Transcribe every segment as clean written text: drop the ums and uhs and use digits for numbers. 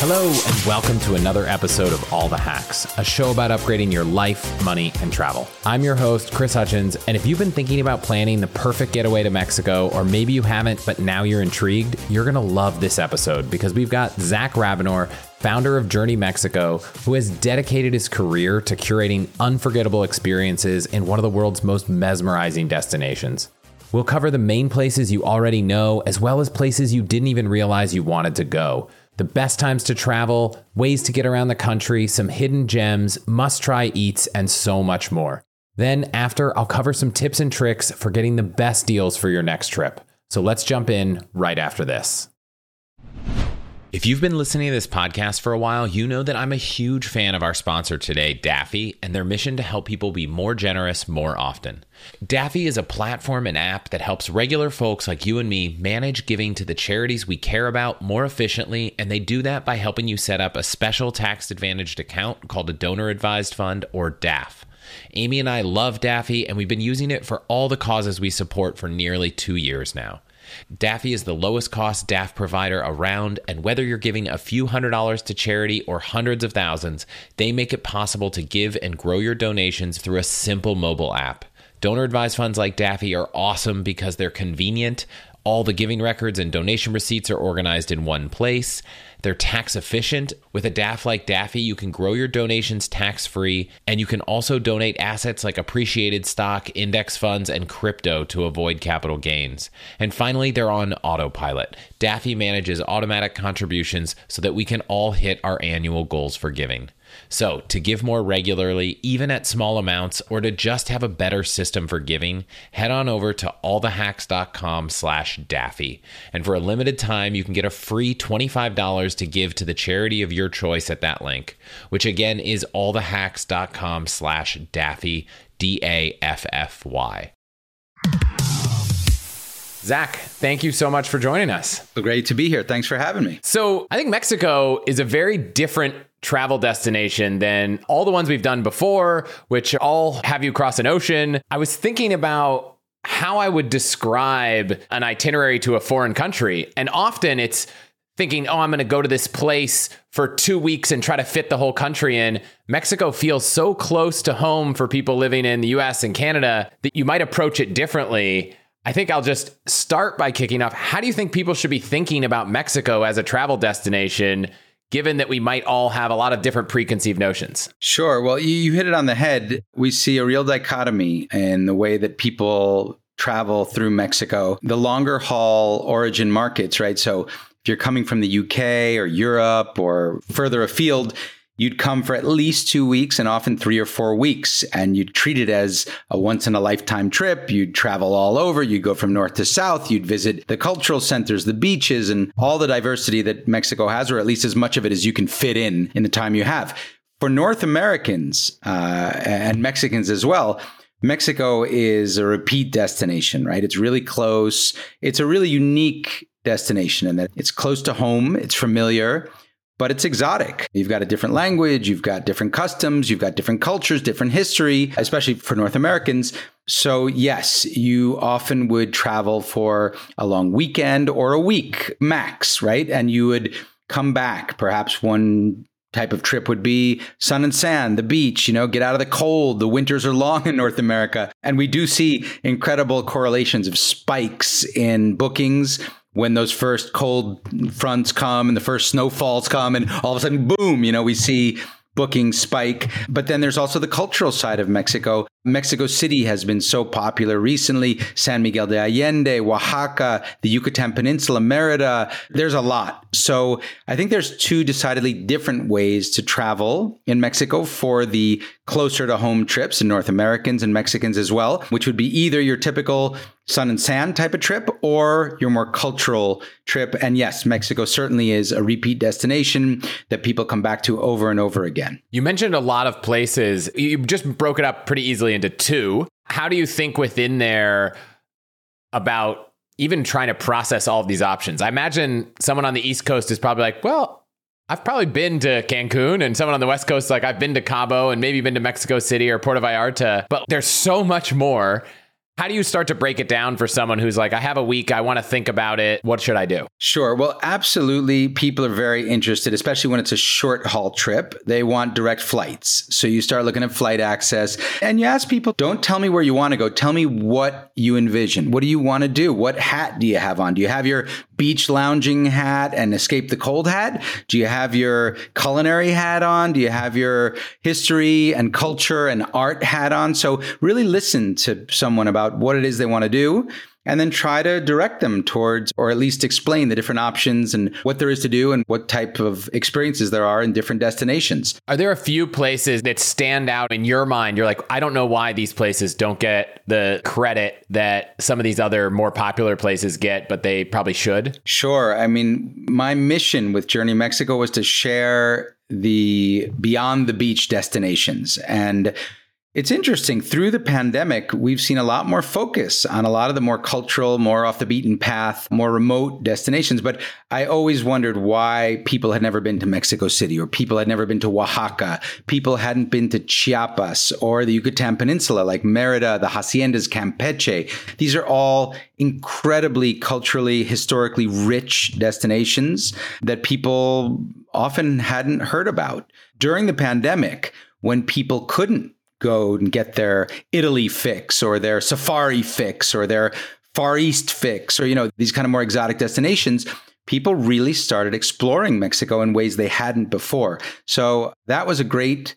Hello, and welcome to another episode of All the Hacks, a show about upgrading your life, money, and travel. I'm your host, Chris Hutchins, and if you've been thinking about planning the perfect getaway to Mexico, or maybe you haven't, but now you're intrigued, you're going to love this episode because we've got Zach Rabinor, founder of Journey Mexico, who has dedicated his career to curating unforgettable experiences in one of the world's most mesmerizing destinations. We'll cover the main places you already know, as well as places you didn't even realize you wanted to go. The best times to travel, ways to get around the country, some hidden gems, must-try eats, and so much more. Then after, I'll cover some tips and tricks for getting the best deals for your next trip. So let's jump in right after this. If you've been listening to this podcast for a while, you know that I'm a huge fan of our sponsor today, Daffy, and their mission to help people be more generous more often. Daffy is a platform and app that helps regular folks like you and me manage giving to the charities we care about more efficiently, and they do that by helping you set up a special tax-advantaged account called a donor-advised fund, or DAF. Amy and I love Daffy, and we've been using it for all the causes we support for nearly 2 years now. Daffy is the lowest cost DAF provider around, and whether you're giving a few $100s to charity or hundreds of thousands, they make it possible to give and grow your donations through a simple mobile app. Donor-advised funds like Daffy are awesome because they're convenient. All the giving records and donation receipts are organized in one place. They're tax efficient. With a DAF like Daffy, you can grow your donations tax-free, and you can also donate assets like appreciated stock, index funds, and crypto to avoid capital gains. And finally, they're on autopilot. Daffy manages automatic contributions so that we can all hit our annual goals for giving. So, to give more regularly, even at small amounts, or to just have a better system for giving, head on over to allthehacks.com/Daffy. And for a limited time, you can get a free $25 to give to the charity of your choice at that link, which again is allthehacks.com/Daffy, DAFFY. Zach, thank you so much for joining us. Great to be here. Thanks for having me. So I think Mexico is a very different travel destination than all the ones we've done before, which all have you cross an ocean. I was thinking about how I would describe an itinerary to a foreign country. And often it's thinking, oh, I'm going to go to this place for 2 weeks and try to fit the whole country in. Mexico feels so close to home for people living in the US and Canada that you might approach it differently. I think I'll just start by kicking off. How do you think people should be thinking about Mexico as a travel destination, given that we might all have a lot of different preconceived notions? Sure. Well, you hit it on the head. We see a real dichotomy in the way that people travel through Mexico, the longer haul origin markets, right? So if you're coming from the UK or Europe or further afield, you'd come for at least 2 weeks and often 3 or 4 weeks, and you'd treat it as a once-in-a-lifetime trip. You'd travel all over. You'd go from north to south. You'd visit the cultural centers, the beaches, and all the diversity that Mexico has, or at least as much of it as you can fit in the time you have. For North Americans and Mexicans as well, Mexico is a repeat destination, right? It's really close. It's a really unique destination in that it's close to home. It's familiar. But it's exotic. You've got a different language, you've got different customs, you've got different cultures, different history, especially for North Americans. So yes, you often would travel for a long weekend or a week max, right? And you would come back. Perhaps one type of trip would be sun and sand, the beach, get out of the cold. The winters are long in North America. And we do see incredible correlations of spikes in bookings when those first cold fronts come and the first snowfalls come, and all of a sudden, boom, we see bookings spike. But then there's also the cultural side of Mexico. Mexico City has been so popular recently. San Miguel de Allende, Oaxaca, the Yucatán Peninsula, Mérida. There's a lot. So I think there's two decidedly different ways to travel in Mexico for the closer to home trips, and North Americans and Mexicans as well, which would be either your typical sun and sand type of trip or your more cultural trip. And yes, Mexico certainly is a repeat destination that people come back to over and over again. You mentioned a lot of places. You just broke it up pretty easily into two. How do you think within there about even trying to process all of these options? I imagine someone on the East Coast is probably like, well, I've probably been to Cancun, and someone on the West Coast, like, I've been to Cabo and maybe been to Mexico City or Puerto Vallarta, but there's so much more. How do you start to break it down for someone who's like, I have a week, I want to think about it. What should I do? Sure. Well, absolutely. People are very interested, especially when it's a short haul trip. They want direct flights. So you start looking at flight access and you ask people, don't tell me where you want to go. Tell me what you envision. What do you want to do? What hat do you have on? Do you have your beach lounging hat and escape the cold hat? Do you have your culinary hat on? Do you have your history and culture and art hat on? So really listen to someone about what it is they want to do, and then try to direct them towards, or at least explain the different options and what there is to do and what type of experiences there are in different destinations. Are there a few places that stand out in your mind? You're like, I don't know why these places don't get the credit that some of these other more popular places get, but they probably should. Sure. I mean, my mission with Journey Mexico was to share the beyond the beach destinations. And it's interesting, through the pandemic, we've seen a lot more focus on a lot of the more cultural, more off the beaten path, more remote destinations. But I always wondered why people had never been to Mexico City, or people had never been to Oaxaca, people hadn't been to Chiapas or the Yucatán Peninsula, like Mérida, the Haciendas, Campeche. These are all incredibly culturally, historically rich destinations that people often hadn't heard about. During the pandemic, when people couldn't go and get their Italy fix or their safari fix or their Far East fix, or, you know, these kind of more exotic destinations, people really started exploring Mexico in ways they hadn't before. So that was a great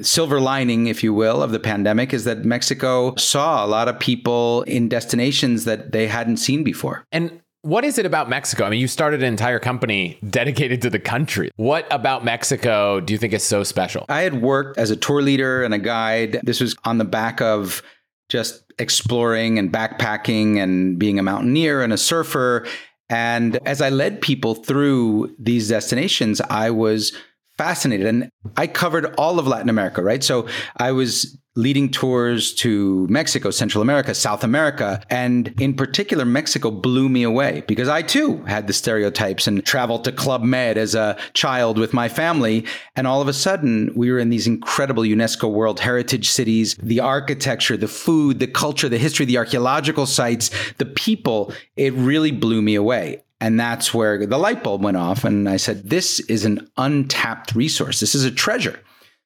silver lining, if you will, of the pandemic, is that Mexico saw a lot of people in destinations that they hadn't seen before. And what is it about Mexico? I mean, you started an entire company dedicated to the country. What about Mexico do you think is so special? I had worked as a tour leader and a guide. This was on the back of just exploring and backpacking and being a mountaineer and a surfer. And as I led people through these destinations, I was fascinated. And I covered all of Latin America, right? So I was leading tours to Mexico, Central America, South America. And in particular, Mexico blew me away because I too had the stereotypes and traveled to Club Med as a child with my family. And all of a sudden, we were in these incredible UNESCO World Heritage cities. The architecture, the food, the culture, the history, the archaeological sites, the people, it really blew me away. And that's where the light bulb went off. And I said, this is an untapped resource. This is a treasure.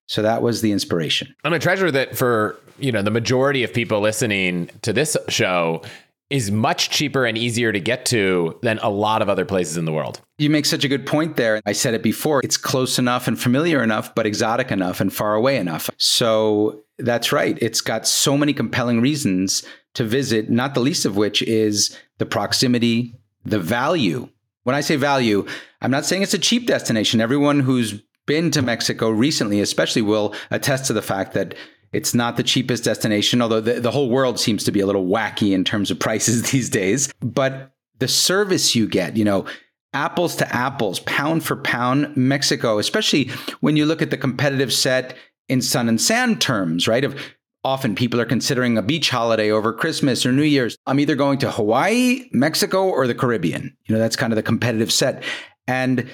So that was the inspiration. And a treasure that for, you know, the majority of people listening to this show is much cheaper and easier to get to than a lot of other places in the world. You make such a good point there. I said it before, it's close enough and familiar enough, but exotic enough and far away enough. So that's right. It's got so many compelling reasons to visit, not the least of which is the proximity, the value. When I say value, I'm not saying it's a cheap destination. Everyone who's been to Mexico recently, especially, will attest to the fact that it's not the cheapest destination, although the whole world seems to be a little wacky in terms of prices these days. But the service you get, you know, apples to apples, pound for pound, Mexico, especially when you look at the competitive set in sun and sand terms, right? Of often people are considering a beach holiday over Christmas or New Year's. I'm either going to Hawaii, Mexico, or the Caribbean. You know, that's kind of the competitive set. And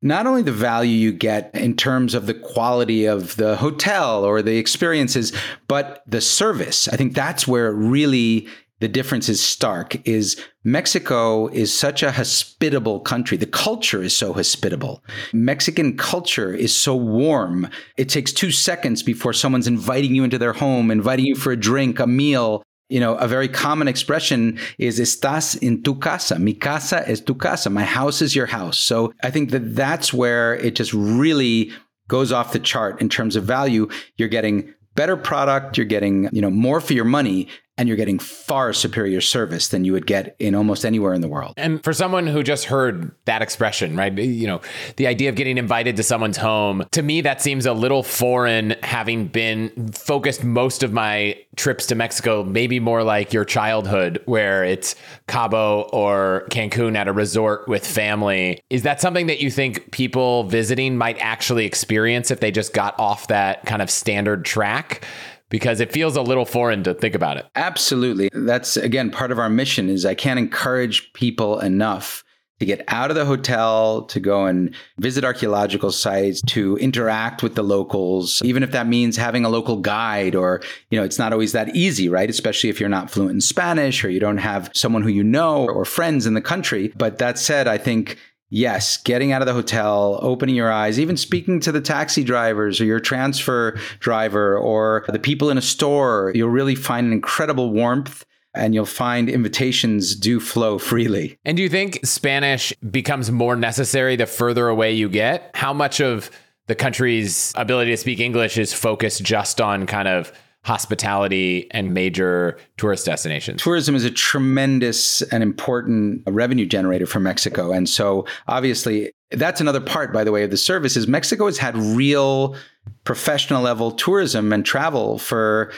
not only the value you get in terms of the quality of the hotel or the experiences, but the service. I think that's where really the difference is stark, is Mexico is such a hospitable country. The culture is so hospitable. Mexican culture is so warm. It takes 2 seconds before someone's inviting you into their home, inviting you for a drink, a meal. You know, a very common expression is, estás en tu casa. Mi casa es tu casa. My house is your house. So I think that that's where it just really goes off the chart in terms of value. You're getting better product. You're getting, you know, more for your money. And you're getting far superior service than you would get in almost anywhere in the world. And for someone who just heard that expression, right? You know, the idea of getting invited to someone's home, to me, that seems a little foreign, having been focused most of my trips to Mexico, maybe more like your childhood, where it's Cabo or Cancun at a resort with family. Is that something that you think people visiting might actually experience if they just got off that kind of standard track? Because it feels a little foreign to think about it. Absolutely. That's, again, part of our mission is I can't encourage people enough to get out of the hotel, to go and visit archaeological sites, to interact with the locals, even if that means having a local guide or, you know, it's not always that easy, right? Especially if you're not fluent in Spanish or you don't have someone who you know or friends in the country. But that said, I think, yes, getting out of the hotel, opening your eyes, even speaking to the taxi drivers or your transfer driver or the people in a store, you'll really find an incredible warmth. And you'll find invitations do flow freely. And do you think Spanish becomes more necessary the further away you get? How much of the country's ability to speak English is focused just on kind of hospitality and major tourist destinations? Tourism is a tremendous and important revenue generator for Mexico. And so obviously, that's another part, by the way, of the service is Mexico has had real professional level tourism and travel for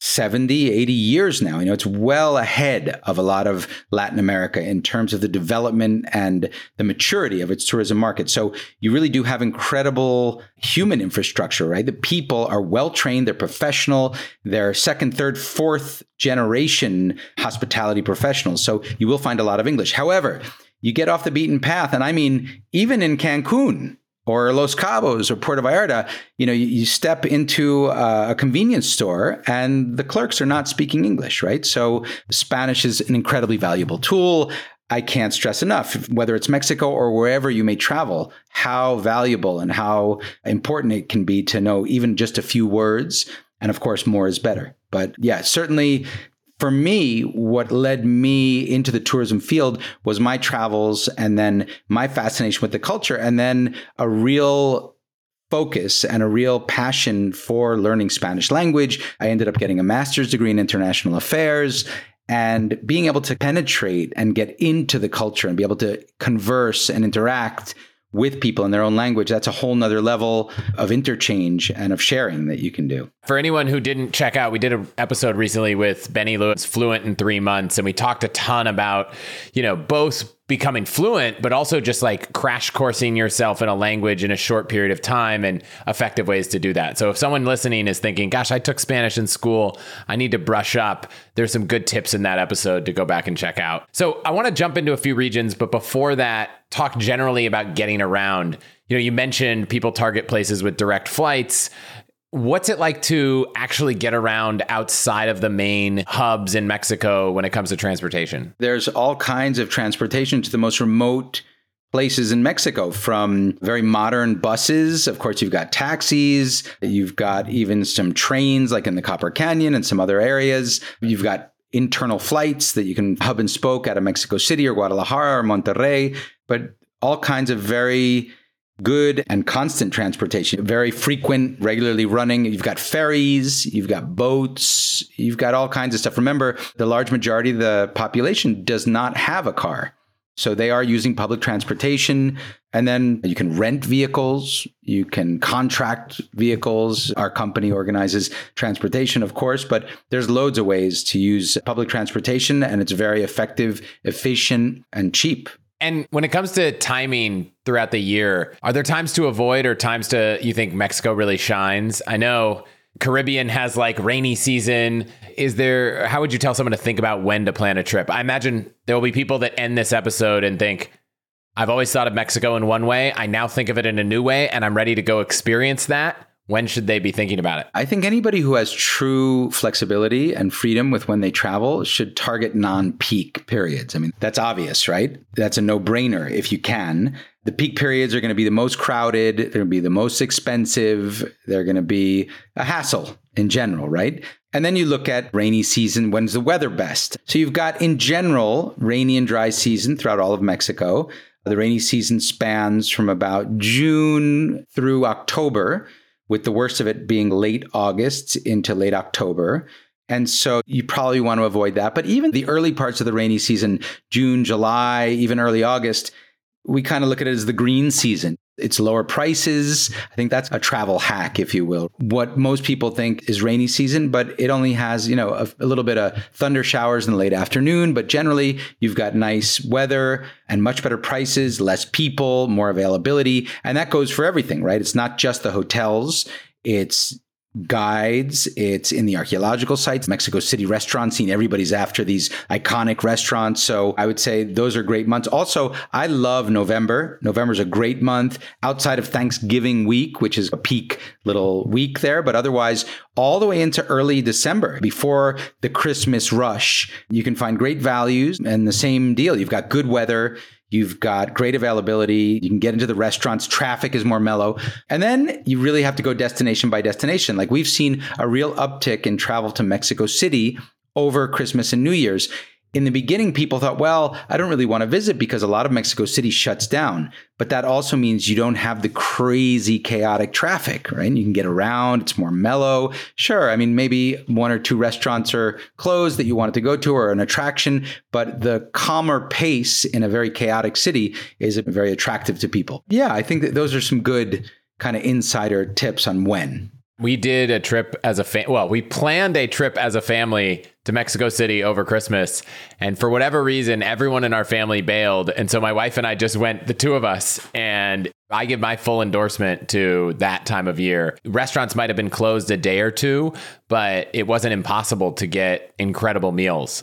70, 80 years now. You know, it's well ahead of a lot of Latin America in terms of the development and the maturity of its tourism market. So you really do have incredible human infrastructure, right? The people are well-trained, they're professional, they're second, third, fourth generation hospitality professionals. So you will find a lot of English. However, you get off the beaten path, and I mean, even in Cancun, or Los Cabos or Puerto Vallarta, you know, you step into a convenience store and the clerks are not speaking English, right? So Spanish is an incredibly valuable tool. I can't stress enough, whether it's Mexico or wherever you may travel, how valuable and how important it can be to know even just a few words. And of course, more is better. But yeah, certainly for me, what led me into the tourism field was my travels and then my fascination with the culture and then a real focus and a real passion for learning Spanish language. I ended up getting a master's degree in international affairs and being able to penetrate and get into the culture and be able to converse and interact with people in their own language. That's a whole nother level of interchange and of sharing that you can do. For anyone who didn't check out, we did an episode recently with Benny Lewis, Fluent in 3 Months. And we talked a ton about, you know, both becoming fluent, but also just like crash coursing yourself in a language in a short period of time and effective ways to do that. So if someone listening is thinking, gosh, I took Spanish in school, I need to brush up, there's some good tips in that episode to go back and check out. So I want to jump into a few regions, but before that, talk generally about getting around. You know, you mentioned people target places with direct flights. What's it like to actually get around outside of the main hubs in Mexico when it comes to transportation? There's all kinds of transportation to the most remote places in Mexico, from very modern buses. Of course, you've got taxis. You've got even some trains like in the Copper Canyon and some other areas. You've got internal flights that you can hub and spoke out of Mexico City or Guadalajara or Monterrey, but all kinds of very good and constant transportation, very frequent, regularly running. You've got ferries, you've got boats, you've got all kinds of stuff. Remember, the large majority of the population does not have a car. So they are using public transportation. And then you can rent vehicles, you can contract vehicles. Our company organizes transportation, of course, but there's loads of ways to use public transportation and it's very effective, efficient, and cheap. And when it comes to timing throughout the year, are there times to avoid or times to you think Mexico really shines? I know Caribbean has like rainy season. Is there, how would you tell someone to think about when to plan a trip? I imagine there will be people that end this episode and think, I've always thought of Mexico in one way. I now think of it in a new way and I'm ready to go experience that. When should they be thinking about it? I think anybody who has true flexibility and freedom with when they travel should target non-peak periods. I mean, that's obvious, right? That's a no-brainer if you can. The peak periods are going to be the most crowded. They're going to be the most expensive. They're going to be a hassle in general, right? And then you look at rainy season. When's the weather best? So you've got, in general, rainy and dry season throughout all of Mexico. The rainy season spans from about June through October, with the worst of it being late August into late October. And so you probably want to avoid that. But even the early parts of the rainy season, June, July, even early August, we kind of look at it as the green season. It's lower prices. I think that's a travel hack, if you will. What most people think is rainy season, but it only has, you know, a little bit of thunder showers in the late afternoon. But generally, you've got nice weather and much better prices, less people, more availability. And that goes for everything, right? It's not just the hotels. It's guides. It's in the archaeological sites, Mexico City restaurant scene. Everybody's after these iconic restaurants. So I would say those are great months. Also, I love November. November's a great month outside of Thanksgiving week, which is a peak little week there. But otherwise, all the way into early December, before the Christmas rush, you can find great values and the same deal. You've got good weather. You've got great availability. You can get into the restaurants. Traffic is more mellow. And then you really have to go destination by destination. Like we've seen a real uptick in travel to Mexico City over Christmas and New Year's. In the beginning, people thought, well, I don't really want to visit because a lot of Mexico City shuts down. But that also means you don't have the crazy chaotic traffic, right? You can get around. It's more mellow. Sure. I mean, maybe one or two restaurants are closed that you wanted to go to or an attraction, but the calmer pace in a very chaotic city is very attractive to people. Yeah, I think that those are some good kind of insider tips on when. We did a trip as a we planned a trip as a family to Mexico City over Christmas. And for whatever reason, everyone in our family bailed. And so my wife and I just went, the two of us, and I give my full endorsement to that time of year. Restaurants might have been closed a day or two, but it wasn't impossible to get incredible meals.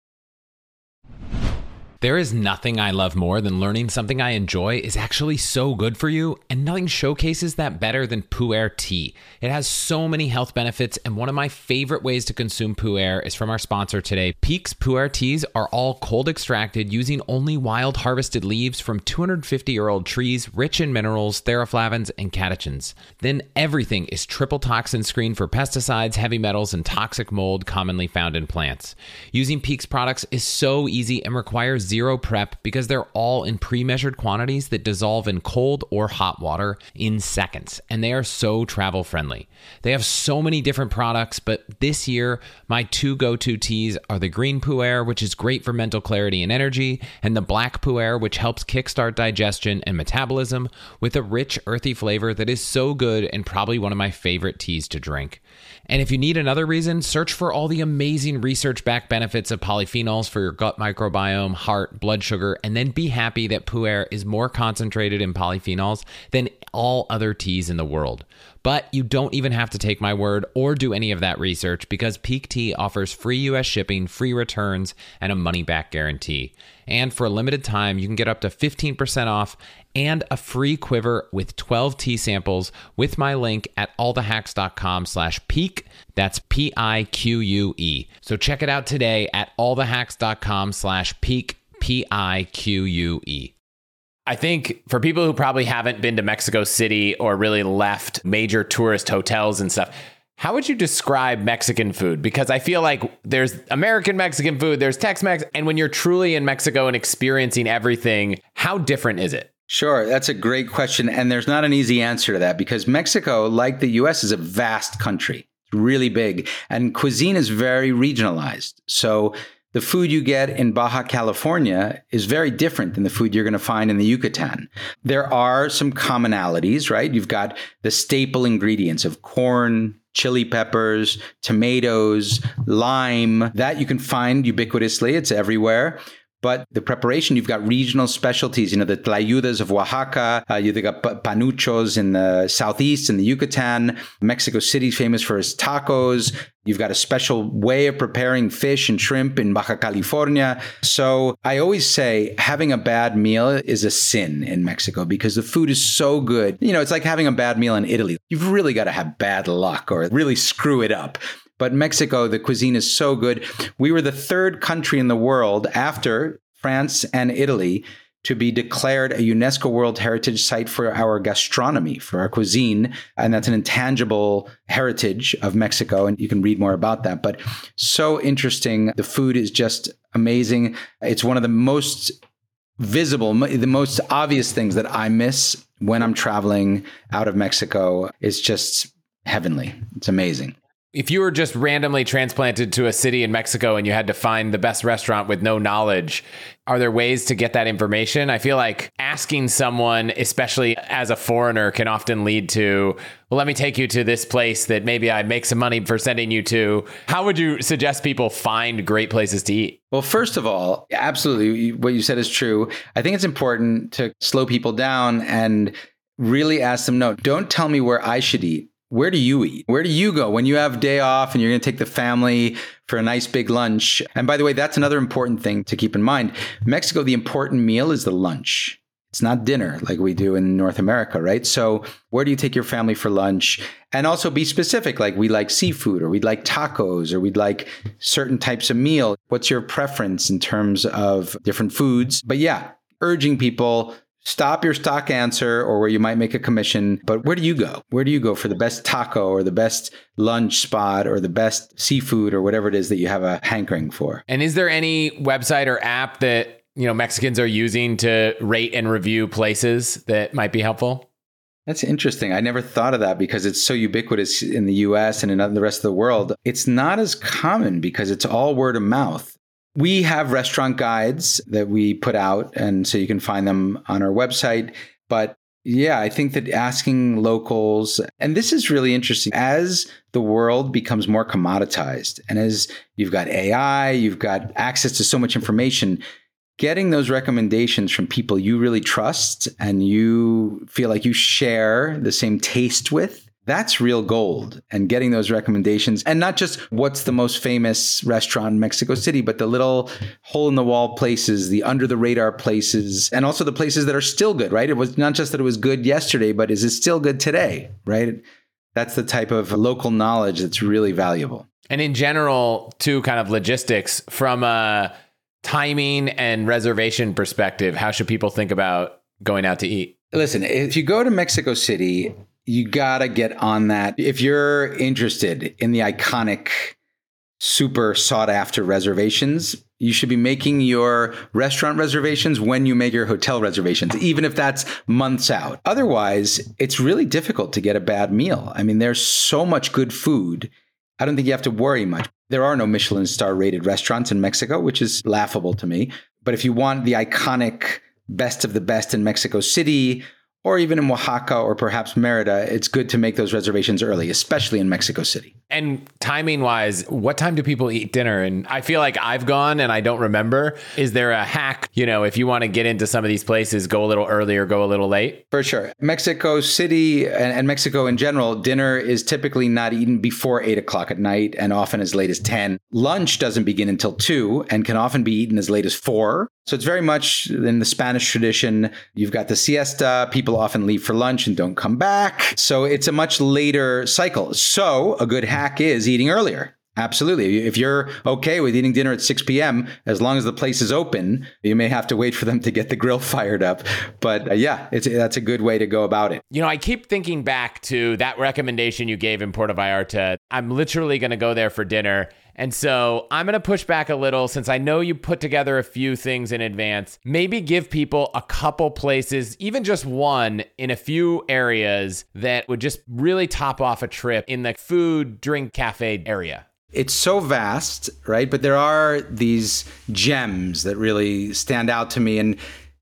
There is nothing I love more than learning something I enjoy is actually so good for you, and nothing showcases that better than Pu'er tea. It has so many health benefits, and one of my favorite ways to consume Pu'er is from our sponsor today. Peak's Pu'er teas are all cold extracted using only wild harvested leaves from 250-year-old trees rich in minerals, theraflavins, and catechins. Then everything is triple toxin screened for pesticides, heavy metals, and toxic mold commonly found in plants. Using Peak's products is so easy and requires zero prep because they're all in pre-measured quantities that dissolve in cold or hot water in seconds, and they are so travel friendly. They have so many different products, but this year my two go-to teas are the green Pu'er, which is great for mental clarity and energy, and the black Pu'er, which helps kickstart digestion and metabolism with a rich earthy flavor that is so good and probably one of my favorite teas to drink. And if you need another reason, search for all the amazing research-backed benefits of polyphenols for your gut microbiome, heart, blood sugar, and then be happy that Pu'er is more concentrated in polyphenols than all other teas in the world. But you don't even have to take my word or do any of that research, because Peak Tea offers free U.S. shipping, free returns, and a money-back guarantee. And for a limited time, you can get up to 15% off and a free quiver with 12 tea samples with my link at allthehacks.com/peak. That's Pique. So check it out today at allthehacks.com/peak, Pique. I think for people who probably haven't been to Mexico City or really left major tourist hotels and stuff, how would you describe Mexican food? Because I feel like there's American Mexican food, there's Tex-Mex, and when you're truly in Mexico and experiencing everything, how different is it? Sure. That's a great question. And there's not an easy answer to that, because Mexico, like the U.S., is a vast country. It's really big. And cuisine is very regionalized. So the food you get in Baja California is very different than the food you're going to find in the Yucatan. There are some commonalities, right? You've got the staple ingredients of corn, chili peppers, tomatoes, lime, that you can find ubiquitously. It's everywhere. But the preparation, you've got regional specialties, you know, the tlayudas of Oaxaca, you've got panuchos in the southeast, in the Yucatan. Mexico City is famous for its tacos. You've got a special way of preparing fish and shrimp in Baja California. So I always say having a bad meal is a sin in Mexico because the food is so good. You know, it's like having a bad meal in Italy. You've really got to have bad luck or really screw it up. But Mexico, the cuisine is so good. We were the third country in the world after France and Italy to be declared a UNESCO World Heritage Site for our gastronomy, for our cuisine. And that's an intangible heritage of Mexico. And you can read more about that. But so interesting. The food is just amazing. It's one of the most visible, the most obvious things that I miss when I'm traveling out of Mexico. It's just heavenly. It's amazing. If you were just randomly transplanted to a city in Mexico and you had to find the best restaurant with no knowledge, are there ways to get that information? I feel like asking someone, especially as a foreigner, can often lead to, well, let me take you to this place that maybe I make some money for sending you to. How would you suggest people find great places to eat? Well, first of all, absolutely. What you said is true. I think it's important to slow people down and really ask them, no, don't tell me where I should eat. Where do you eat? Where do you go when you have day off and you're going to take the family for a nice big lunch? And by the way, that's another important thing to keep in mind. Mexico, the important meal is the lunch. It's not dinner like we do in North America, right? So where do you take your family for lunch? And also be specific, like we like seafood or we'd like tacos or we'd like certain types of meal. What's your preference in terms of different foods? But yeah, urging people, stop your stock answer or where you might make a commission, but where do you go? Where do you go for the best taco or the best lunch spot or the best seafood or whatever it is that you have a hankering for? And is there any website or app that, you know, Mexicans are using to rate and review places that might be helpful? That's interesting. I never thought of that because it's so ubiquitous in the US and in the rest of the world. It's not as common because it's all word of mouth. We have restaurant guides that we put out, and so you can find them on our website. But yeah, I think that asking locals, and this is really interesting, as the world becomes more commoditized and as you've got AI, you've got access to so much information, getting those recommendations from people you really trust and you feel like you share the same taste with, that's real gold. And getting those recommendations, and not just what's the most famous restaurant in Mexico City, but the little hole in the wall places, the under the radar places, and also the places that are still good, right? It was not just that it was good yesterday, but is it still good today, right? That's the type of local knowledge that's really valuable. And in general, too, kind of logistics from a timing and reservation perspective, how should people think about going out to eat? Listen, if you go to Mexico City, you gotta get on that. If you're interested in the iconic, super sought after reservations, you should be making your restaurant reservations when you make your hotel reservations, even if that's months out. Otherwise, it's really difficult to get a bad meal. I mean, there's so much good food. I don't think you have to worry much. There are no Michelin star rated restaurants in Mexico, which is laughable to me. But if you want the iconic best of the best in Mexico City, or even in Oaxaca or perhaps Merida, it's good to make those reservations early, especially in Mexico City. And timing wise, what time do people eat dinner? And I feel like I've gone and I don't remember. Is there a hack? You know, if you want to get into some of these places, go a little early or go a little late? For sure. Mexico City and Mexico in general, dinner is typically not eaten before 8 o'clock at night and often as late as 10. Lunch doesn't begin until 2 and can often be eaten as late as 4. So it's very much in the Spanish tradition. You've got the siesta. People often leave for lunch and don't come back. So it's a much later cycle. So a good hack is eating earlier. Absolutely. If you're okay with eating dinner at 6 p.m., as long as the place is open, you may have to wait for them to get the grill fired up. But yeah, that's a good way to go about it. You know, I keep thinking back to that recommendation you gave in Puerto Vallarta. I'm literally going to go there for dinner. And so I'm going to push back a little since I know you put together a few things in advance. Maybe give people a couple places, even just one in a few areas that would just really top off a trip in the food, drink, cafe area. It's so vast, right? But there are these gems that really stand out to me. And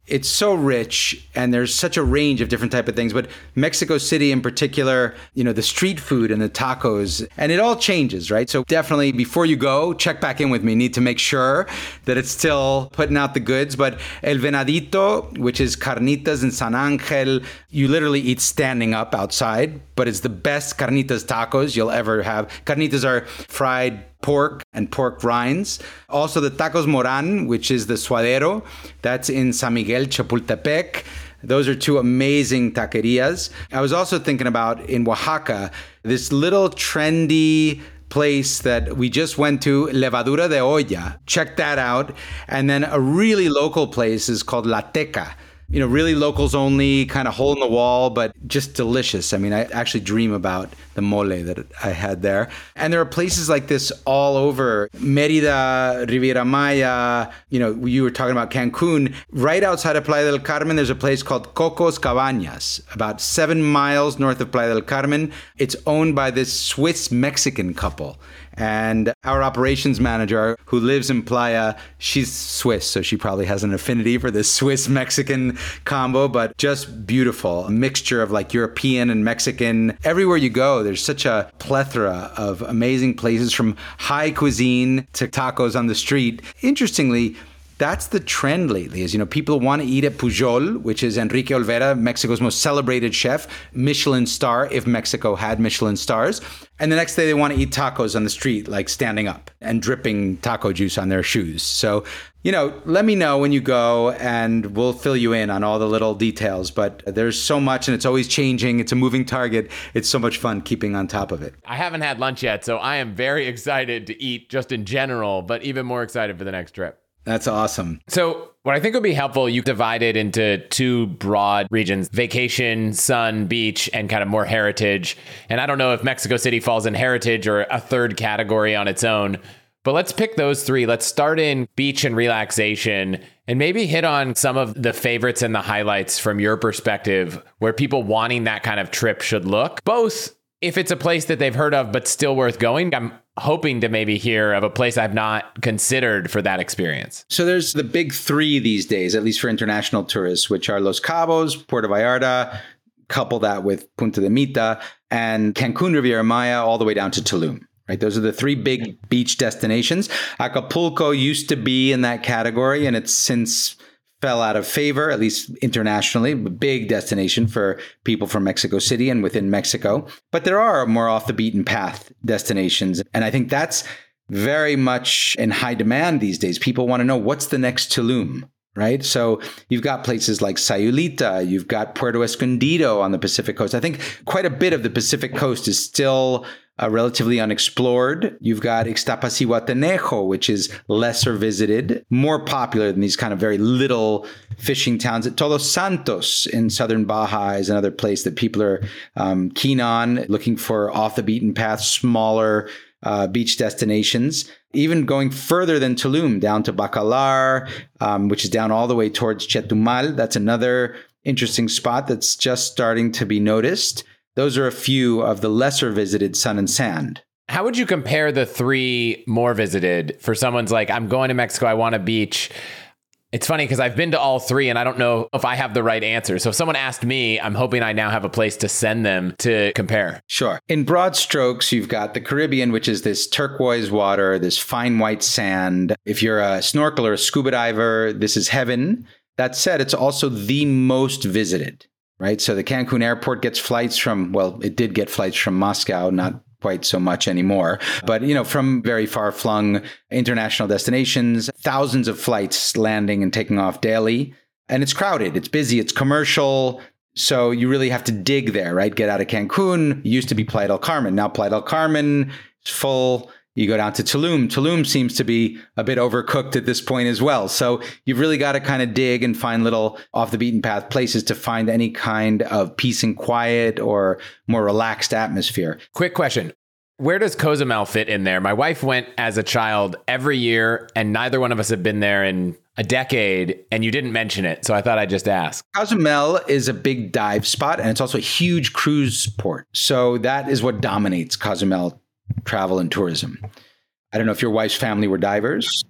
it's so rich and there's such a range of different type of things, but Mexico City in particular, you know, the street food and the tacos, and it all changes, right? So definitely before you go, check back in with me. Need to make sure that it's still putting out the goods. But El Venadito, which is carnitas in San Angel, you literally eat standing up outside, but it's the best carnitas tacos you'll ever have. Carnitas are fried pork and pork rinds. Also the Tacos Moran, which is the suadero, that's in San Miguel, Chapultepec. Those are two amazing taquerias. I was also thinking about in Oaxaca, this little trendy place that we just went to, Levadura de Olla. Check that out. And then a really local place is called La Teca. You know, really locals only, kind of hole in the wall, but just delicious. I mean, I actually dream about the mole that I had there. And there are places like this all over. Merida, Riviera Maya, you know, you were talking about Cancun. Right outside of Playa del Carmen, there's a place called Cocos Cabañas, about 7 miles north of Playa del Carmen. It's owned by this Swiss-Mexican couple. And our operations manager, who lives in Playa, she's Swiss, so she probably has an affinity for this Swiss-Mexican combo, but just beautiful. A mixture of like European and Mexican. Everywhere you go, there's such a plethora of amazing places, from high cuisine to tacos on the street. Interestingly, that's the trend lately, is, you know, people want to eat at Pujol, which is Enrique Olvera, Mexico's most celebrated chef, Michelin star, if Mexico had Michelin stars. And the next day they want to eat tacos on the street, like standing up and dripping taco juice on their shoes. So, you know, let me know when you go and we'll fill you in on all the little details. But there's so much and it's always changing. It's a moving target. It's so much fun keeping on top of it. I haven't had lunch yet, so I am very excited to eat just in general, but even more excited for the next trip. That's awesome. So what I think would be helpful, you divide it into two broad regions, vacation, sun, beach, and kind of more heritage. And I don't know if Mexico City falls in heritage or a third category on its own, but let's pick those three. Let's start in beach and relaxation and maybe hit on some of the favorites and the highlights from your perspective, where people wanting that kind of trip should look. Both if it's a place that they've heard of, but still worth going. I'm hoping to maybe hear of a place I've not considered for that experience. So there's the big three these days, at least for international tourists, which are Los Cabos, Puerto Vallarta, couple that with Punta Mita, and Cancun, Riviera Maya, all the way down to Tulum. Right? Those are the three big beach destinations. Acapulco used to be in that category, and it's since fell out of favor, at least internationally, a big destination for people from Mexico City and within Mexico. But there are more off the beaten path destinations. And I think that's very much in high demand these days. People want to know what's the next Tulum, right? So you've got places like Sayulita, you've got Puerto Escondido on the Pacific coast. I think quite a bit of the Pacific coast is still relatively unexplored. You've got Iztaccíhuatl, which is lesser visited, more popular than these kind of very little fishing towns. At Todos Santos in southern Baja is another place that people are keen on, looking for off the beaten path, smaller beach destinations. Even going further than Tulum, down to Bacalar, which is down all the way towards Chetumal. That's another interesting spot that's just starting to be noticed. Those are a few of the lesser visited sun and sand. How would you compare the three more visited for someone's like, I'm going to Mexico, I want a beach? It's funny because I've been to all three and I don't know if I have the right answer. So if someone asked me, I'm hoping I now have a place to send them to compare. Sure. In broad strokes, you've got the Caribbean, which is this turquoise water, this fine white sand. If you're a snorkeler, a scuba diver, this is heaven. That said, it's also the most visited. Right. So the Cancun airport gets flights from, well, it did get flights from Moscow, not quite so much anymore. But, you know, from very far flung international destinations, thousands of flights landing and taking off daily. And it's crowded. It's busy. It's commercial. So you really have to dig there. Right. Get out of Cancun. It used to be Playa del Carmen. Now Playa del Carmen is full. You go down to Tulum. Tulum seems to be a bit overcooked at this point as well. So you've really got to kind of dig and find little off the beaten path places to find any kind of peace and quiet or more relaxed atmosphere. Quick question. Where does Cozumel fit in there? My wife went as a child every year, and neither one of us have been there in a decade, and you didn't mention it. So I thought I'd just ask. Cozumel is a big dive spot, and it's also a huge cruise port. So that is what dominates Cozumel travel and tourism. I don't know if your wife's family were divers.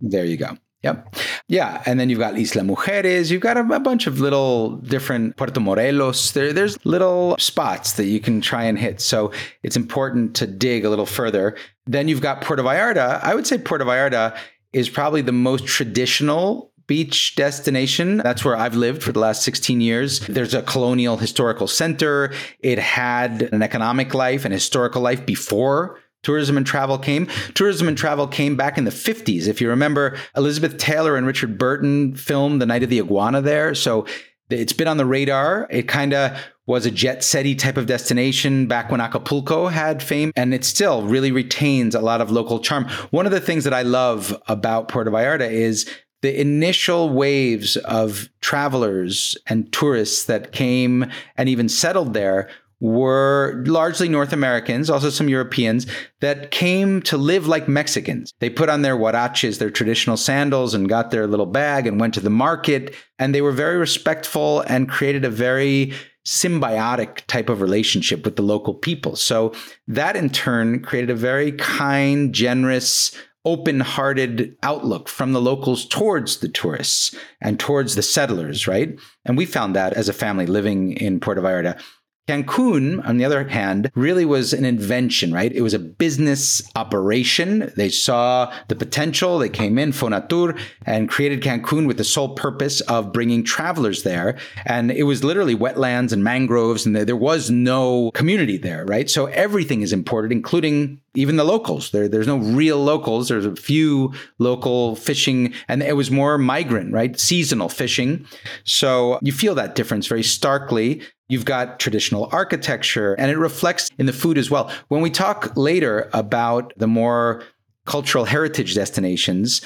There you go. Yep. Yeah. And then you've got Isla Mujeres. You've got a bunch of little different Puerto Morelos. There's little spots that you can try and hit. So it's important to dig a little further. Then you've got Puerto Vallarta. I would say Puerto Vallarta is probably the most traditional beach destination. That's where I've lived for the last 16 years. There's a colonial historical center. It had an economic life and historical life before tourism and travel came. Tourism and travel came back in the 50s. If you remember, Elizabeth Taylor and Richard Burton filmed The Night of the Iguana there. So it's been on the radar. It kind of was a jet-setty type of destination back when Acapulco had fame, and it still really retains a lot of local charm. One of the things that I love about Puerto Vallarta is the initial waves of travelers and tourists that came and even settled there were largely North Americans, also some Europeans, that came to live like Mexicans. They put on their huaraches, their traditional sandals, and got their little bag and went to the market. And they were very respectful and created a very symbiotic type of relationship with the local people. So that in turn created a very kind, generous, open-hearted outlook from the locals towards the tourists and towards the settlers, right? And we found that as a family living in Puerto Vallarta. Cancun, on the other hand, really was an invention, right? It was a business operation. They saw the potential. They came in, Fonatur, and created Cancun with the sole purpose of bringing travelers there. And it was literally wetlands and mangroves, and there was no community there, right? So everything is imported, including even the locals. There's no real locals. There's a few local fishing, and it was more migrant, right? Seasonal fishing. So you feel that difference very starkly. You've got traditional architecture, and it reflects in the food as well. When we talk later about the more cultural heritage destinations,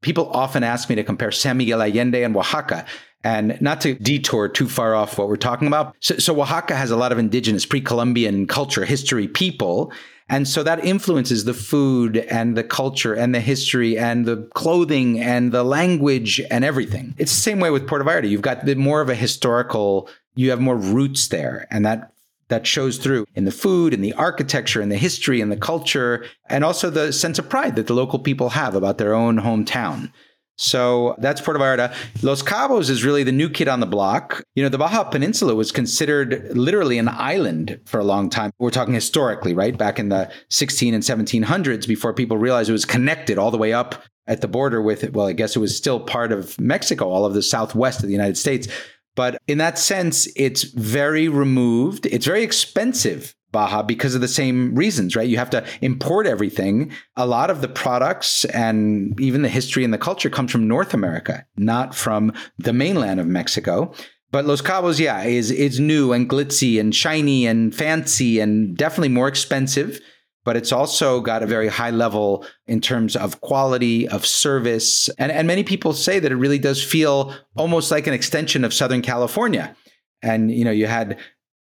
people often ask me to compare San Miguel Allende and Oaxaca, and not to detour too far off what we're talking about. So Oaxaca has a lot of indigenous pre-Columbian culture, history, people. And so that influences the food and the culture and the history and the clothing and the language and everything. It's the same way with Puerto Vallarta. You've got more of a historical, you have more roots there. And that shows through in the food and the architecture and the history and the culture, and also the sense of pride that the local people have about their own hometown. So that's Puerto Vallarta. Los Cabos is really the new kid on the block. You know, the Baja Peninsula was considered literally an island for a long time. We're talking historically, right? Back in the 16 and 1700s, before people realized it was connected all the way up at the border with, well, I guess it was still part of Mexico, all of the southwest of the United States. But in that sense, it's very removed. It's very expensive, Baja, because of the same reasons, right? You have to import everything. A lot of the products and even the history and the culture comes from North America, not from the mainland of Mexico. But Los Cabos, yeah, is new and glitzy and shiny and fancy and definitely more expensive. But it's also got a very high level in terms of quality, of service. And many people say that it really does feel almost like an extension of Southern California. And, you know, you had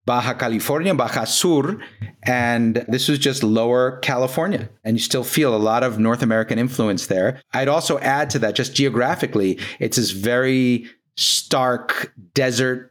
Baja California, Baja Sur, and this was just Lower California. And you still feel a lot of North American influence there. I'd also add to that, just geographically, it's this very stark desert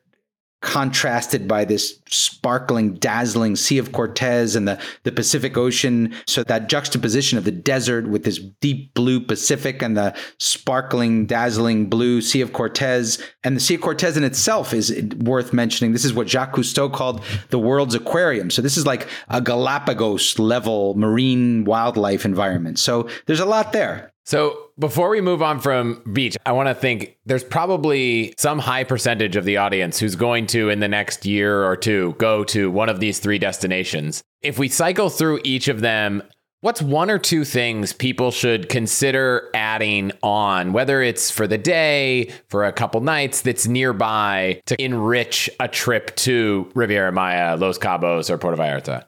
contrasted by this sparkling, dazzling Sea of Cortez and the Pacific Ocean. So that juxtaposition of the desert with this deep blue Pacific and the sparkling, dazzling blue Sea of Cortez. And the Sea of Cortez in itself is worth mentioning. This is what Jacques Cousteau called the world's aquarium. So this is like a Galapagos level marine wildlife environment. So there's a lot there. So before we move on from beach, I want to think there's probably some high percentage of the audience who's going to, in the next year or two, go to one of these three destinations. If we cycle through each of them, what's one or two things people should consider adding on, whether it's for the day, for a couple nights, that's nearby to enrich a trip to Riviera Maya, Los Cabos, or Puerto Vallarta?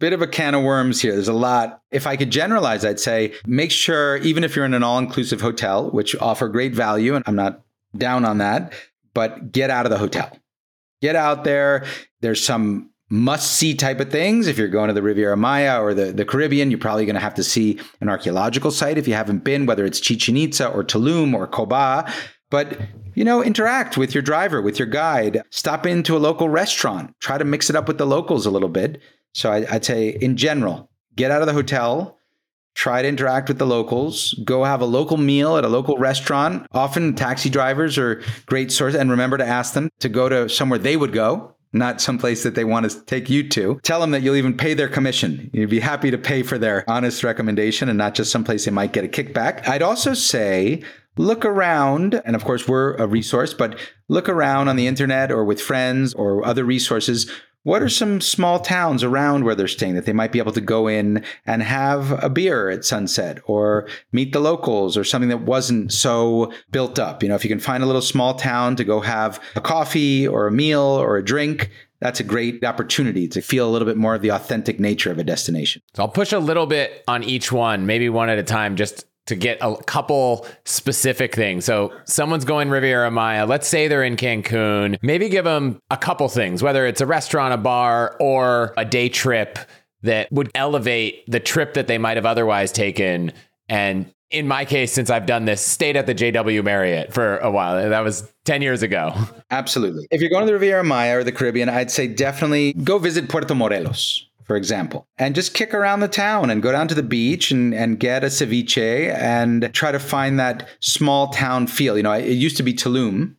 Bit of a can of worms here. There's a lot. If I could generalize, I'd say make sure, even if you're in an all-inclusive hotel, which offer great value, and I'm not down on that, but get out of the hotel. Get out there. There's some must-see type of things. If you're going to the Riviera Maya or the Caribbean, you're probably going to have to see an archaeological site if you haven't been, whether it's Chichen Itza or Tulum or Coba. But, you know, interact with your driver, with your guide. Stop into a local restaurant. Try to mix it up with the locals a little bit. So I'd say in general, get out of the hotel, Try to interact with the locals. Go have a local meal at a local restaurant. Often taxi drivers are great sources. And remember to ask them to go to somewhere they would go, not someplace that they want to take you to. Tell them that you'll even pay their commission. You'd be happy to pay for their honest recommendation and not just someplace they might get a kickback. I'd also say, look around, and of course we're a resource, but look around on the internet or with friends or other resources. What are some small towns around where they're staying that they might be able to go in and have a beer at sunset or meet the locals or something that wasn't so built up? You know, if you can find a little small town to go have a coffee or a meal or a drink, that's a great opportunity to feel a little bit more of the authentic nature of a destination. So I'll push a little bit on each one, maybe one at a time, just to get a couple specific things. So someone's going Riviera Maya. Let's say they're in Cancun. Maybe give them a couple things, whether it's a restaurant, a bar, or a day trip that would elevate the trip that they might have otherwise taken. And in my case, since I've done this, stayed at the JW Marriott for a while. That was 10 years ago. Absolutely. If you're going to the Riviera Maya or the Caribbean, I'd say definitely go visit Puerto Morelos, for example, and just kick around the town and go down to the beach and get a ceviche and try to find that small town feel. You know, it used to be Tulum.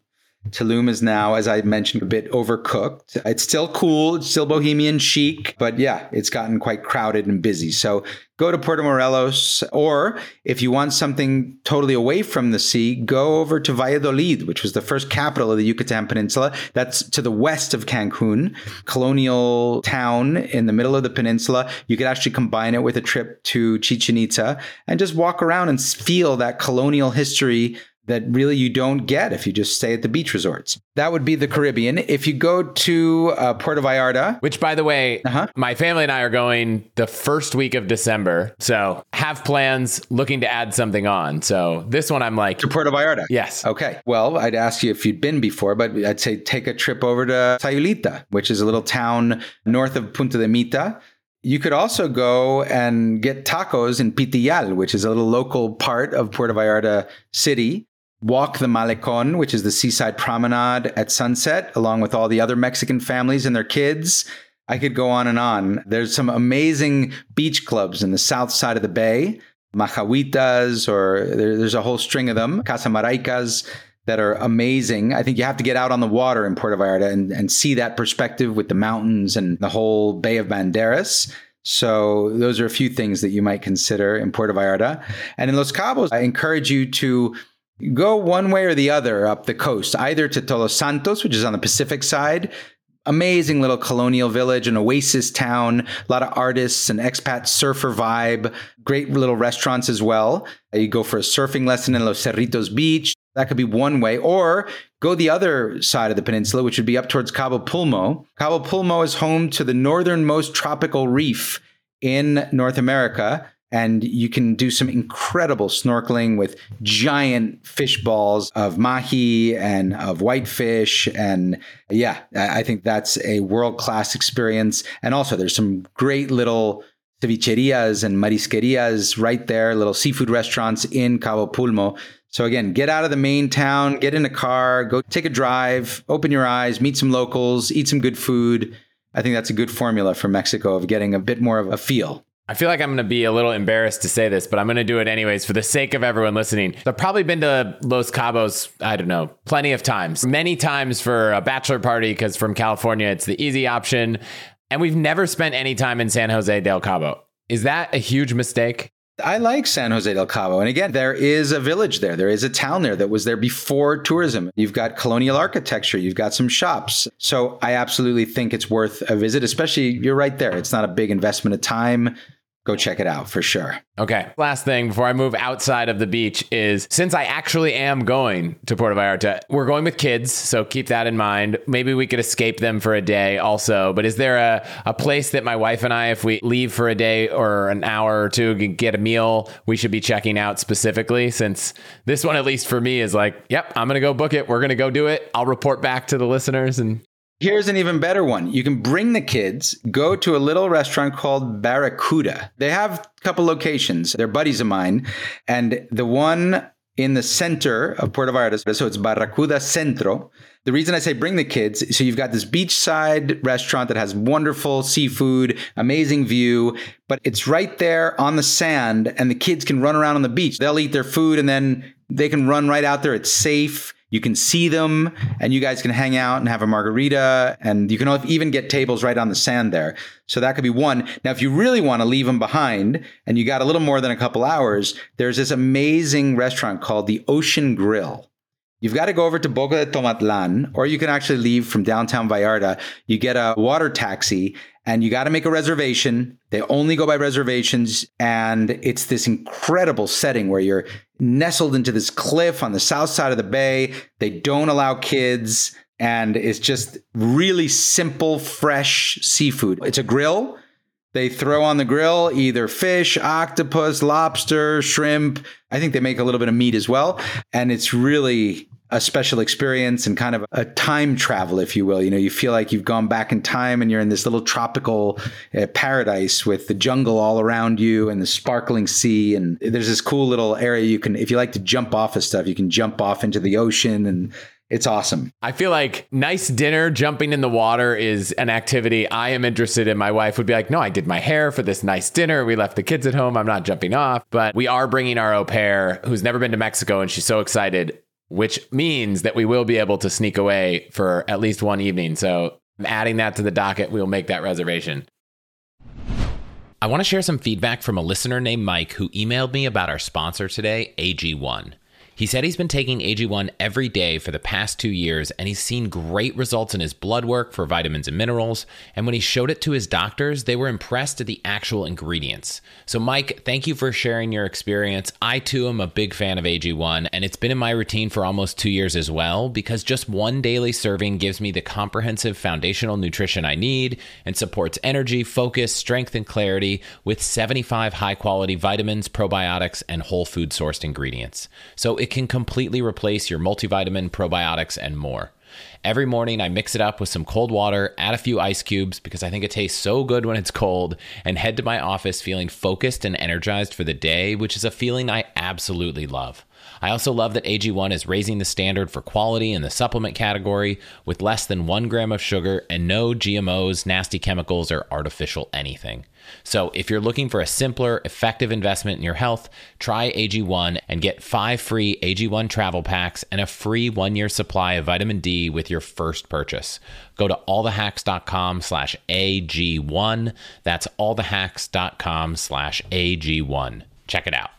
Tulum is now, as I mentioned, a bit overcooked. It's still cool. It's still bohemian chic. But yeah, it's gotten quite crowded and busy. So go to Puerto Morelos. Or if you want something totally away from the sea, go over to Valladolid, which was the first capital of the Yucatan Peninsula. That's to the west of Cancun, colonial town in the middle of the peninsula. You could actually combine it with a trip to Chichen Itza and just walk around and feel that colonial history that really you don't get if you just stay at the beach resorts. That would be the Caribbean. If you go to Puerto Vallarta, which, by the way, my family and I are going the first week of December. So have plans, looking to add something on. So this one I'm like... To Puerto Vallarta? Yes. Okay. Well, I'd ask you if you'd been before, but I'd say take a trip over to Sayulita, which is a little town north of Punta Mita. You could also go and get tacos in Pitillal, which is a little local part of Puerto Vallarta city. Walk the Malecon, which is the seaside promenade at sunset, along with all the other Mexican families and their kids. I could go on and on. There's some amazing beach clubs in the south side of the bay, Majahuitas, or there's a whole string of them, Casamaicas, that are amazing. I think you have to get out on the water in Puerto Vallarta and see that perspective with the mountains and the whole Bay of Banderas. So those are a few things that you might consider in Puerto Vallarta. And in Los Cabos, I encourage you to go one way or the other up the coast, either to Todos Santos, which is on the Pacific side. Amazing little colonial village, an oasis town, a lot of artists, an expat surfer vibe, great little restaurants as well. You go for a surfing lesson in Los Cerritos Beach. That could be one way. Or go the other side of the peninsula, which would be up towards Cabo Pulmo. Cabo Pulmo is home to the northernmost tropical reef in North America. And you can do some incredible snorkeling with giant fish balls of mahi and of whitefish. And yeah, I think that's a world-class experience. And also there's some great little cevicherias and marisquerias right there, little seafood restaurants in Cabo Pulmo. So again, get out of the main town, get in a car, go take a drive, open your eyes, meet some locals, eat some good food. I think that's a good formula for Mexico of getting a bit more of a feel. I feel like I'm going to be a little embarrassed to say this, but I'm going to do it anyways for the sake of everyone listening. I've probably been to Los Cabos, I don't know, plenty of times. Many times for a bachelor party, because from California, it's the easy option. And we've never spent any time in San Jose del Cabo. Is that a huge mistake? I like San Jose del Cabo. And again, there is a village there. There is a town there that was there before tourism. You've got colonial architecture. You've got some shops. So I absolutely think it's worth a visit, especially you're right there. It's not a big investment of time. Go check it out for sure. Okay. Last thing before I move outside of the beach is, since I actually am going to Puerto Vallarta, we're going with kids. So keep that in mind. Maybe we could escape them for a day also. But is there a place that my wife and I, if we leave for a day or an hour or two, can get a meal, we should be checking out specifically? Since this one, at least for me, is like, yep, I'm going to go book it. We're going to go do it. I'll report back to the listeners. And here's an even better one. You can bring the kids, go to a little restaurant called Barracuda. They have a couple locations. They're buddies of mine. And the one in the center of Puerto Vallarta. So it's Barracuda Centro. The reason I say bring the kids, so you've got this beachside restaurant that has wonderful seafood, amazing view, but it's right there on the sand and the kids can run around on the beach. They'll eat their food and then they can run right out there. It's safe. You can see them and you guys can hang out and have a margarita, and you can even get tables right on the sand there. So that could be one. Now, if you really want to leave them behind and you got a little more than a couple hours, there's this amazing restaurant called the Ocean Grill. You've got to go over to Boca de Tomatlan, or you can actually leave from downtown Vallarta. You get a water taxi and you got to make a reservation. They only go by reservations. And it's this incredible setting where you're nestled into this cliff on the south side of the bay. They don't allow kids. And it's just really simple, fresh seafood. It's a grill. They throw on the grill either fish, octopus, lobster, shrimp. I think they make a little bit of meat as well. And it's really a special experience and kind of a time travel, if you will. You know, you feel like you've gone back in time and you're in this little tropical paradise with the jungle all around you and the sparkling sea. And there's this cool little area you can, if you like to jump off of stuff, you can jump off into the ocean, and it's awesome. I feel like nice dinner, jumping in the water is an activity I am interested in. My wife would be like, no, I did my hair for this nice dinner. We left the kids at home. I'm not jumping off. But we are bringing our au pair who's never been to Mexico, and she's so excited, which means that we will be able to sneak away for at least one evening. So I'm adding that to the docket. We'll make that reservation. I want to share some feedback from a listener named Mike who emailed me about our sponsor today, AG1. He said he's been taking AG1 every day for the past 2 years, and he's seen great results in his blood work for vitamins and minerals. And when he showed it to his doctors, they were impressed at the actual ingredients. So Mike, thank you for sharing your experience. I too am a big fan of AG1, and it's been in my routine for almost 2 years as well, because just one daily serving gives me the comprehensive foundational nutrition I need and supports energy, focus, strength, and clarity with 75 high-quality vitamins, probiotics, and whole food sourced ingredients. So it can completely replace your multivitamin, probiotics, and more. Every morning, I mix it up with some cold water, add a few ice cubes because I think it tastes so good when it's cold, and head to my office feeling focused and energized for the day, which is a feeling I absolutely love. I also love that AG1 is raising the standard for quality in the supplement category with less than 1 gram of sugar and no GMOs, nasty chemicals, or artificial anything. So if you're looking for a simpler, effective investment in your health, try AG1 and get 5 free AG1 travel packs and a free 1-year supply of vitamin D with your first purchase. Go to allthehacks.com/AG1. That's allthehacks.com/AG1. Check it out.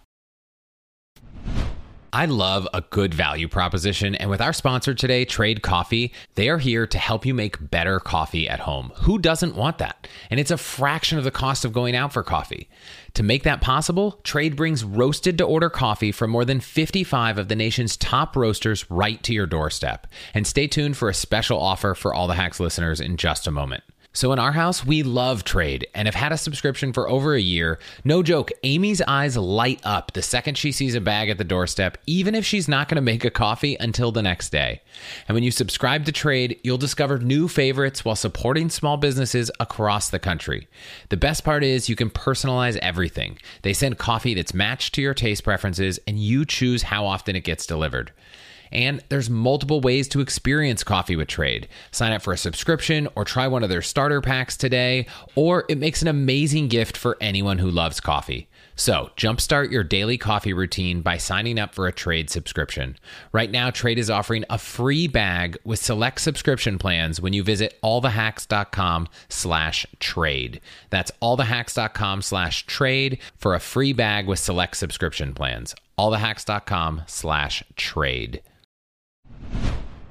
I love a good value proposition, and with our sponsor today, Trade Coffee, they are here to help you make better coffee at home. Who doesn't want that? And it's a fraction of the cost of going out for coffee. To make that possible, Trade brings roasted-to-order coffee from more than 55 of the nation's top roasters right to your doorstep. And stay tuned for a special offer for All the Hacks listeners in just a moment. So in our house, we love Trade and have had a subscription for over a year. No joke, Amy's eyes light up the second she sees a bag at the doorstep, even if she's not going to make a coffee until the next day. And when you subscribe to Trade, you'll discover new favorites while supporting small businesses across the country. The best part is you can personalize everything. They send coffee that's matched to your taste preferences, and you choose how often it gets delivered. And there's multiple ways to experience coffee with Trade. Sign up for a subscription or try one of their starter packs today, or it makes an amazing gift for anyone who loves coffee. So jumpstart your daily coffee routine by signing up for a Trade subscription. Right now, Trade is offering a free bag with select subscription plans when you visit allthehacks.com/trade. That's allthehacks.com/trade for a free bag with select subscription plans. allthehacks.com/trade.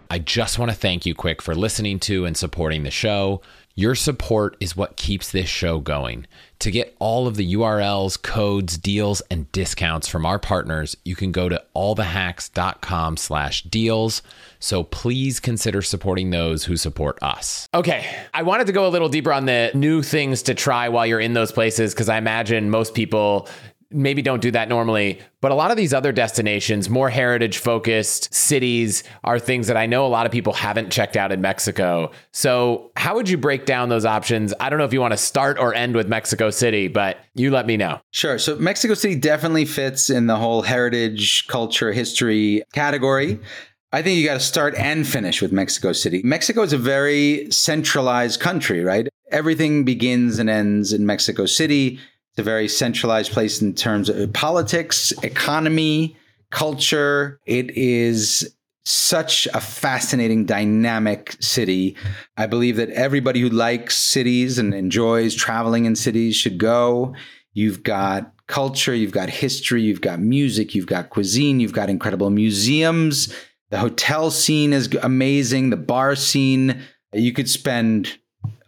I just want to thank you, Quick, for listening to and supporting the show. Your support is what keeps this show going. To get all of the URLs, codes, deals, and discounts from our partners, you can go to allthehacks.com/deals. So please consider supporting those who support us. Okay, I wanted to go a little deeper on the new things to try while you're in those places, because I imagine most people maybe don't do that normally. But a lot of these other destinations, more heritage-focused cities, are things that I know a lot of people haven't checked out in Mexico. So how would you break down those options? I don't know if you want to start or end with Mexico City, but you let me know. Sure. So Mexico City definitely fits in the whole heritage, culture, history category. I think you got to start and finish with Mexico City. Mexico is a very centralized country, right? Everything begins and ends in Mexico City. It's a very centralized place in terms of politics, economy, culture. It is such a fascinating, dynamic city. I believe that everybody who likes cities and enjoys traveling in cities should go. You've got culture, you've got history, you've got music, you've got cuisine, you've got incredible museums. The hotel scene is amazing. The bar scene. You could spend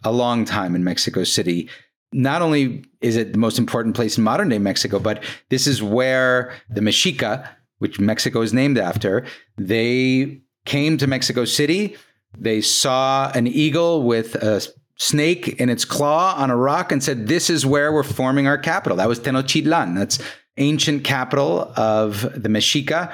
a long time in Mexico City. Not only is it the most important place in modern day Mexico, but this is where the Mexica, which Mexico is named after, they came to Mexico City. They saw an eagle with a snake in its claw on a rock and said, this is where we're forming our capital. That was Tenochtitlan. That's ancient capital of the Mexica.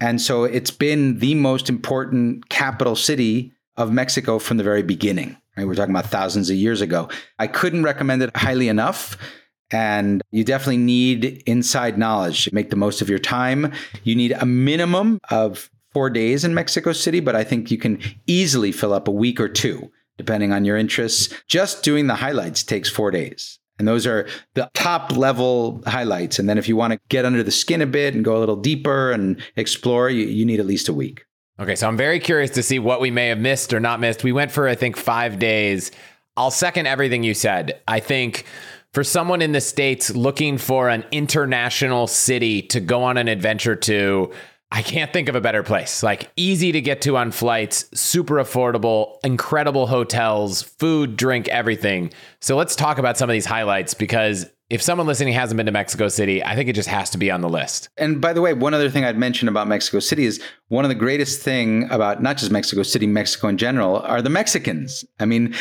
And so it's been the most important capital city of Mexico from the very beginning. We're talking about thousands of years ago. I couldn't recommend it highly enough. And you definitely need inside knowledge. Make the most of your time. You need a minimum of 4 days in Mexico City, but I think you can easily fill up a week or two, depending on your interests. Just doing the highlights takes 4 days. And those are the top level highlights. And then if you want to get under the skin a bit and go a little deeper and explore, you need at least a week. Okay, so I'm very curious to see what we may have missed or not missed. We went for, I think, 5 days. I'll second everything you said. I think for someone in the States looking for an international city to go on an adventure to, I can't think of a better place. Like, easy to get to on flights, super affordable, incredible hotels, food, drink, everything. So let's talk about some of these highlights, because if someone listening hasn't been to Mexico City, I think it just has to be on the list. And by the way, one other thing I'd mention about Mexico City is one of the greatest thing about not just Mexico City, Mexico in general, are the Mexicans. I mean,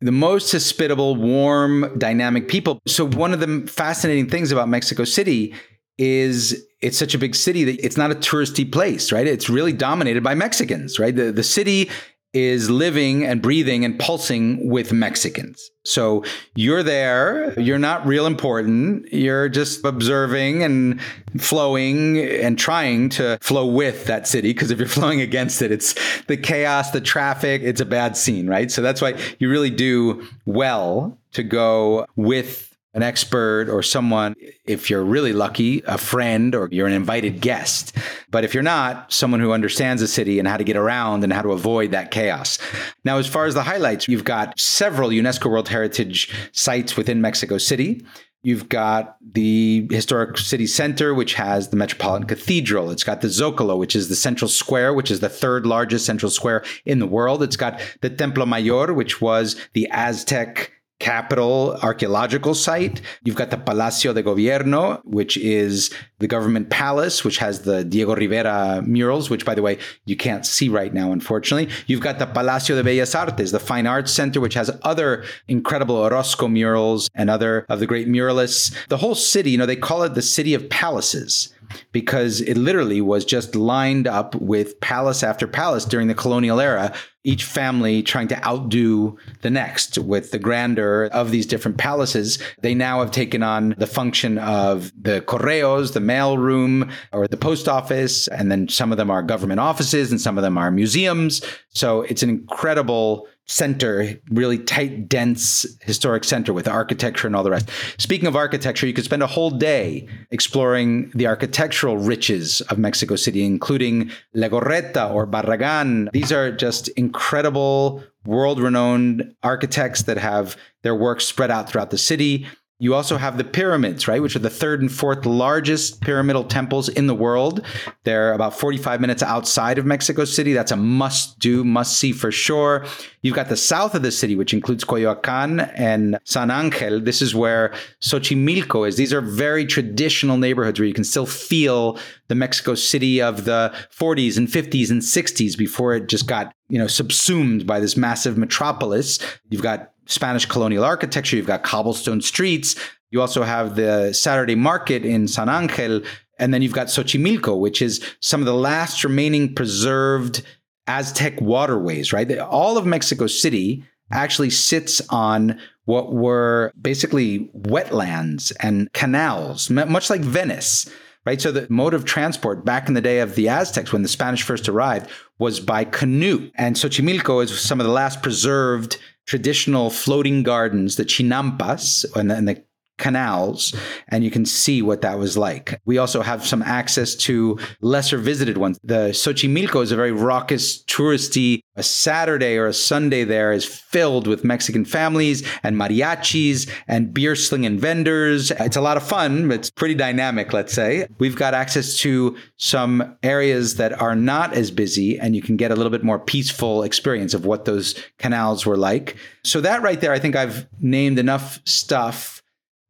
the most hospitable, warm, dynamic people. So one of the fascinating things about Mexico City is it's such a big city that it's not a touristy place, right? It's really dominated by Mexicans, right? The city is living and breathing and pulsing with Mexicans. So you're there, you're not real important, you're just observing and flowing and trying to flow with that city, because if you're flowing against it, it's the chaos, the traffic, it's a bad scene, right? So that's why you really do well to go with an expert or someone, if you're really lucky, a friend, or you're an invited guest. But if you're not, someone who understands the city and how to get around and how to avoid that chaos. Now, as far as the highlights, you've got several UNESCO World Heritage sites within Mexico City. You've got the historic city center, which has the Metropolitan Cathedral. It's got the Zócalo, which is the central square, which is the third largest central square in the world. It's got the Templo Mayor, which was the Aztec capital archaeological site. You've got the Palacio de Gobierno, which is the government palace, which has the Diego Rivera murals, which, by the way, you can't see right now, unfortunately. You've got the Palacio de Bellas Artes, the Fine Arts Center, which has other incredible Orozco murals and other of the great muralists. The whole city, they call it the City of Palaces, because it literally was just lined up with palace after palace during the colonial era, each family trying to outdo the next with the grandeur of these different palaces. They now have taken on the function of the correos, the mail room, or the post office, and then some of them are government offices and some of them are museums. So it's an incredible center, really tight, dense historic center with architecture and all the rest. Speaking of architecture, you could spend a whole day exploring the architectural riches of Mexico City, including Legorreta or Barragán. These are just incredible, world-renowned architects that have their work spread out throughout the city. You also have the pyramids, right, which are the third and fourth largest pyramidal temples in the world. They're about 45 minutes outside of Mexico City. That's a must-do, must-see for sure. You've got the south of the city, which includes Coyoacán and San Angel. This is where Xochimilco is. These are very traditional neighborhoods where you can still feel the Mexico City of the 40s and 50s and 60s before it just got, subsumed by this massive metropolis. You've got Spanish colonial architecture, you've got cobblestone streets, You also have the Saturday market in San Angel. And then you've got Xochimilco, which is some of the last remaining preserved Aztec waterways, right? All of Mexico City actually sits on what were basically wetlands and canals, much like Venice, right? So the mode of transport back in the day of the Aztecs, when the Spanish first arrived, was by canoe. And Xochimilco is some of the last preserved traditional floating gardens, the chinampas and the canals, and you can see what that was like. We also have some access to lesser visited ones. The Xochimilco is a very raucous, touristy. A Saturday or a Sunday there is filled with Mexican families and mariachis and beer slinging vendors. It's a lot of fun. It's pretty dynamic, let's say. We've got access to some areas that are not as busy, and you can get a little bit more peaceful experience of what those canals were like. So that right there, I think I've named enough stuff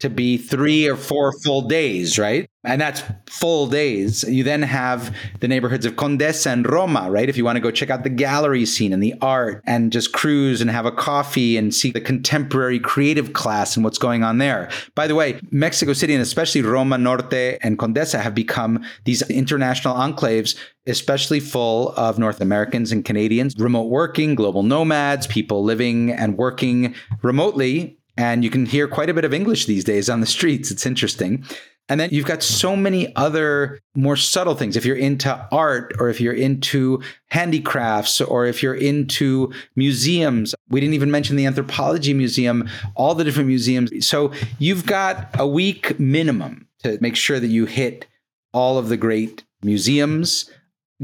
to be 3 or 4 full days, right? And that's full days. You then have the neighborhoods of Condesa and Roma, right? If you want to go check out the gallery scene and the art and just cruise and have a coffee and see the contemporary creative class and what's going on there. By the way, Mexico City and especially Roma Norte and Condesa have become these international enclaves, especially full of North Americans and Canadians, remote working, global nomads, people living and working remotely. And you can hear quite a bit of English these days on the streets. It's interesting. And then you've got so many other more subtle things. If you're into art or if you're into handicrafts or if you're into museums, we didn't even mention the anthropology museum, all the different museums. So you've got a week minimum to make sure that you hit all of the great museums,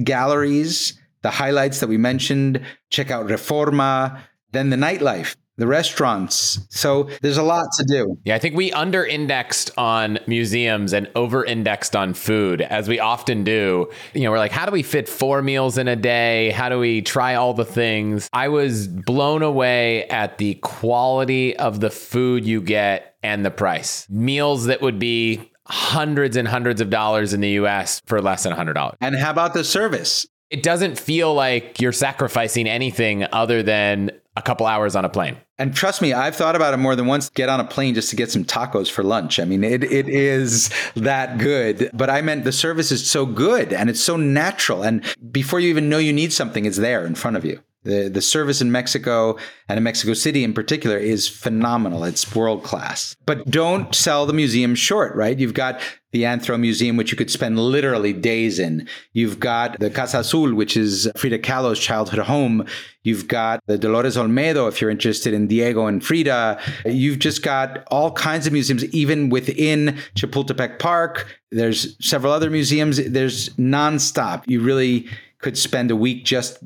galleries, the highlights that we mentioned, check out Reforma, then the nightlife, the restaurants. So there's a lot to do. Yeah, I think we under-indexed on museums and over-indexed on food, as we often do. You know, we're like, how do we fit 4 meals in a day? How do we try all the things? I was blown away at the quality of the food you get and the price. Meals that would be hundreds and hundreds of dollars in the US for less than $100. And how about the service? It doesn't feel like you're sacrificing anything other than a couple hours on a plane. And trust me, I've thought about it more than once. Get on a plane just to get some tacos for lunch. I mean, it is that good. But I meant the service is so good and it's so natural. And before you even know you need something, it's there in front of you. The service in Mexico and in Mexico City in particular is phenomenal. It's world class. But don't sell the museum short, right? You've got the Anthro Museum, which you could spend literally days in. You've got the Casa Azul, which is Frida Kahlo's childhood home. You've got the Dolores Olmedo, if you're interested in Diego and Frida. You've just got all kinds of museums, even within Chapultepec Park. There's several other museums. There's nonstop. You really could spend a week just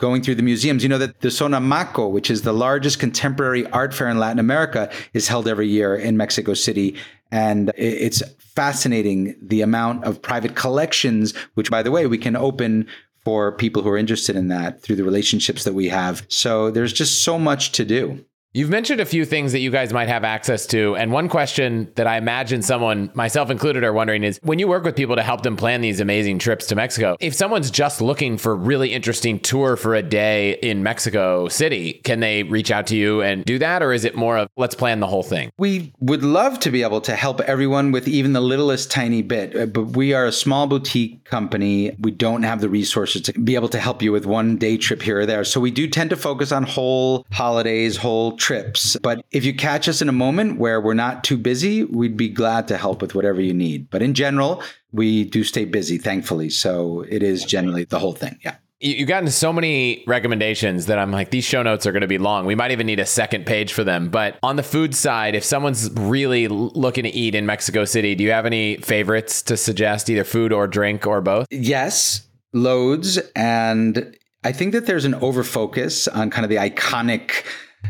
going through the museums. You know that the Sonamaco, which is the largest contemporary art fair in Latin America, is held every year in Mexico City. And it's fascinating the amount of private collections, which, by the way, we can open for people who are interested in that through the relationships that we have. So there's just so much to do. You've mentioned a few things that you guys might have access to. And one question that I imagine someone, myself included, are wondering is, when you work with people to help them plan these amazing trips to Mexico, if someone's just looking for a really interesting tour for a day in Mexico City, can they reach out to you and do that? Or is it more of, let's plan the whole thing? We would love to be able to help everyone with even the littlest tiny bit. But we are a small boutique company. We don't have the resources to be able to help you with one day trip here or there. So we do tend to focus on whole holidays, whole trips. But if you catch us in a moment where we're not too busy, we'd be glad to help with whatever you need. But in general, we do stay busy, thankfully. So it is generally the whole thing. Yeah. You've gotten so many recommendations that I'm like, these show notes are going to be long. We might even need a second page for them. But on the food side, if someone's really looking to eat in Mexico City, do you have any favorites to suggest, either food or drink or both? Yes, loads. And I think that there's an overfocus on kind of the iconic.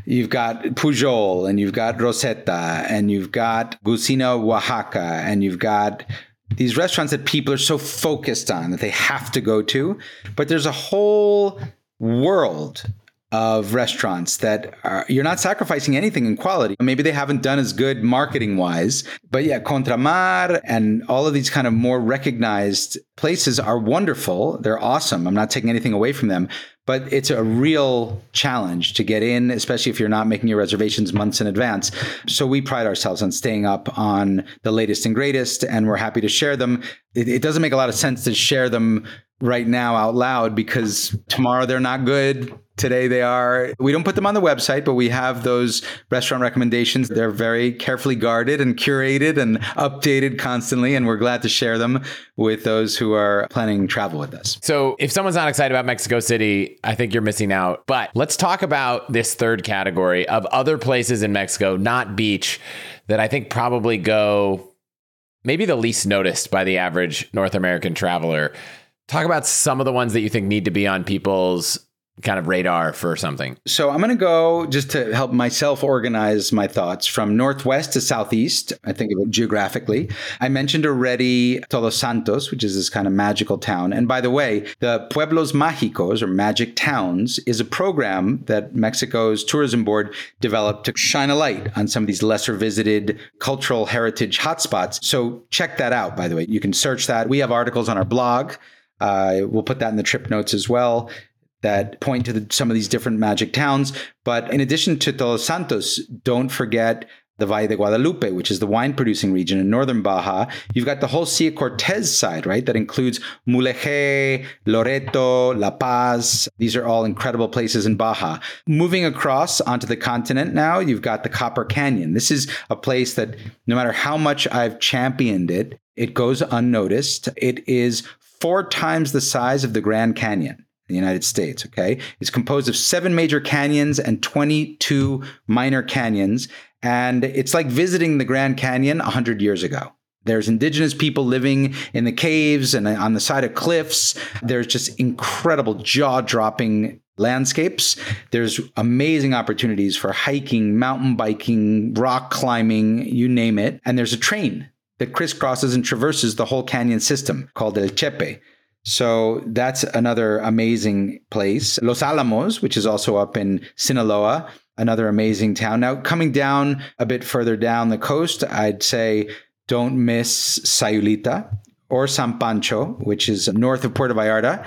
You've got Pujol and you've got Rosetta and you've got Gucina, Oaxaca, and you've got these restaurants that people are so focused on that they have to go to. But there's a whole world of restaurants that are, you're not sacrificing anything in quality. Maybe they haven't done as good marketing wise, but yeah, Contramar and all of these kind of more recognized places are wonderful. They're awesome. I'm not taking anything away from them, But it's a real challenge to get in, especially if you're not making your reservations months in advance. So we pride ourselves on staying up on the latest and greatest, and we're happy to share them. It doesn't make a lot of sense to share them right now out loud because tomorrow they're not good. Today they are. We don't put them on the website, but we have those restaurant recommendations. They're very carefully guarded and curated and updated constantly. And we're glad to share them with those who are planning travel with us. So if someone's not excited about Mexico City, I think you're missing out. But let's talk about this third category of other places in Mexico, not beach, that I think probably go maybe the least noticed by the average North American traveler. Talk about some of the ones that you think need to be on people's kind of radar for something. So I'm going to go, just to help myself organize my thoughts, from northwest to southeast. I think of it geographically. I mentioned already Todos Santos, which is this kind of magical town. And by the way, the Pueblos Mágicos, or Magic Towns, is a program that Mexico's tourism board developed to shine a light on some of these lesser visited cultural heritage hotspots. So check that out, by the way. You can search that. We have articles on our blog. We'll put that in the trip notes as well, that point to some of these different magic towns. But in addition to Todos Santos, don't forget the Valle de Guadalupe, which is the wine-producing region in northern Baja. You've got the whole Sea of Cortez side, right? That includes Mulegé, Loreto, La Paz. These are all incredible places in Baja. Moving across onto the continent now, you've got the Copper Canyon. This is a place that, no matter how much I've championed it, it goes unnoticed. It is 4 times the size of the Grand Canyon, the United States, okay? It's composed of 7 major canyons and 22 minor canyons. And it's like visiting the Grand Canyon 100 years ago. There's indigenous people living in the caves and on the side of cliffs. There's just incredible jaw-dropping landscapes. There's amazing opportunities for hiking, mountain biking, rock climbing, you name it. And there's a train that crisscrosses and traverses the whole canyon system called El Chepe. So that's another amazing place. Los Álamos, which is also up in Sinaloa, another amazing town. Now, coming down a bit further down the coast, I'd say don't miss Sayulita or San Pancho, which is north of Puerto Vallarta.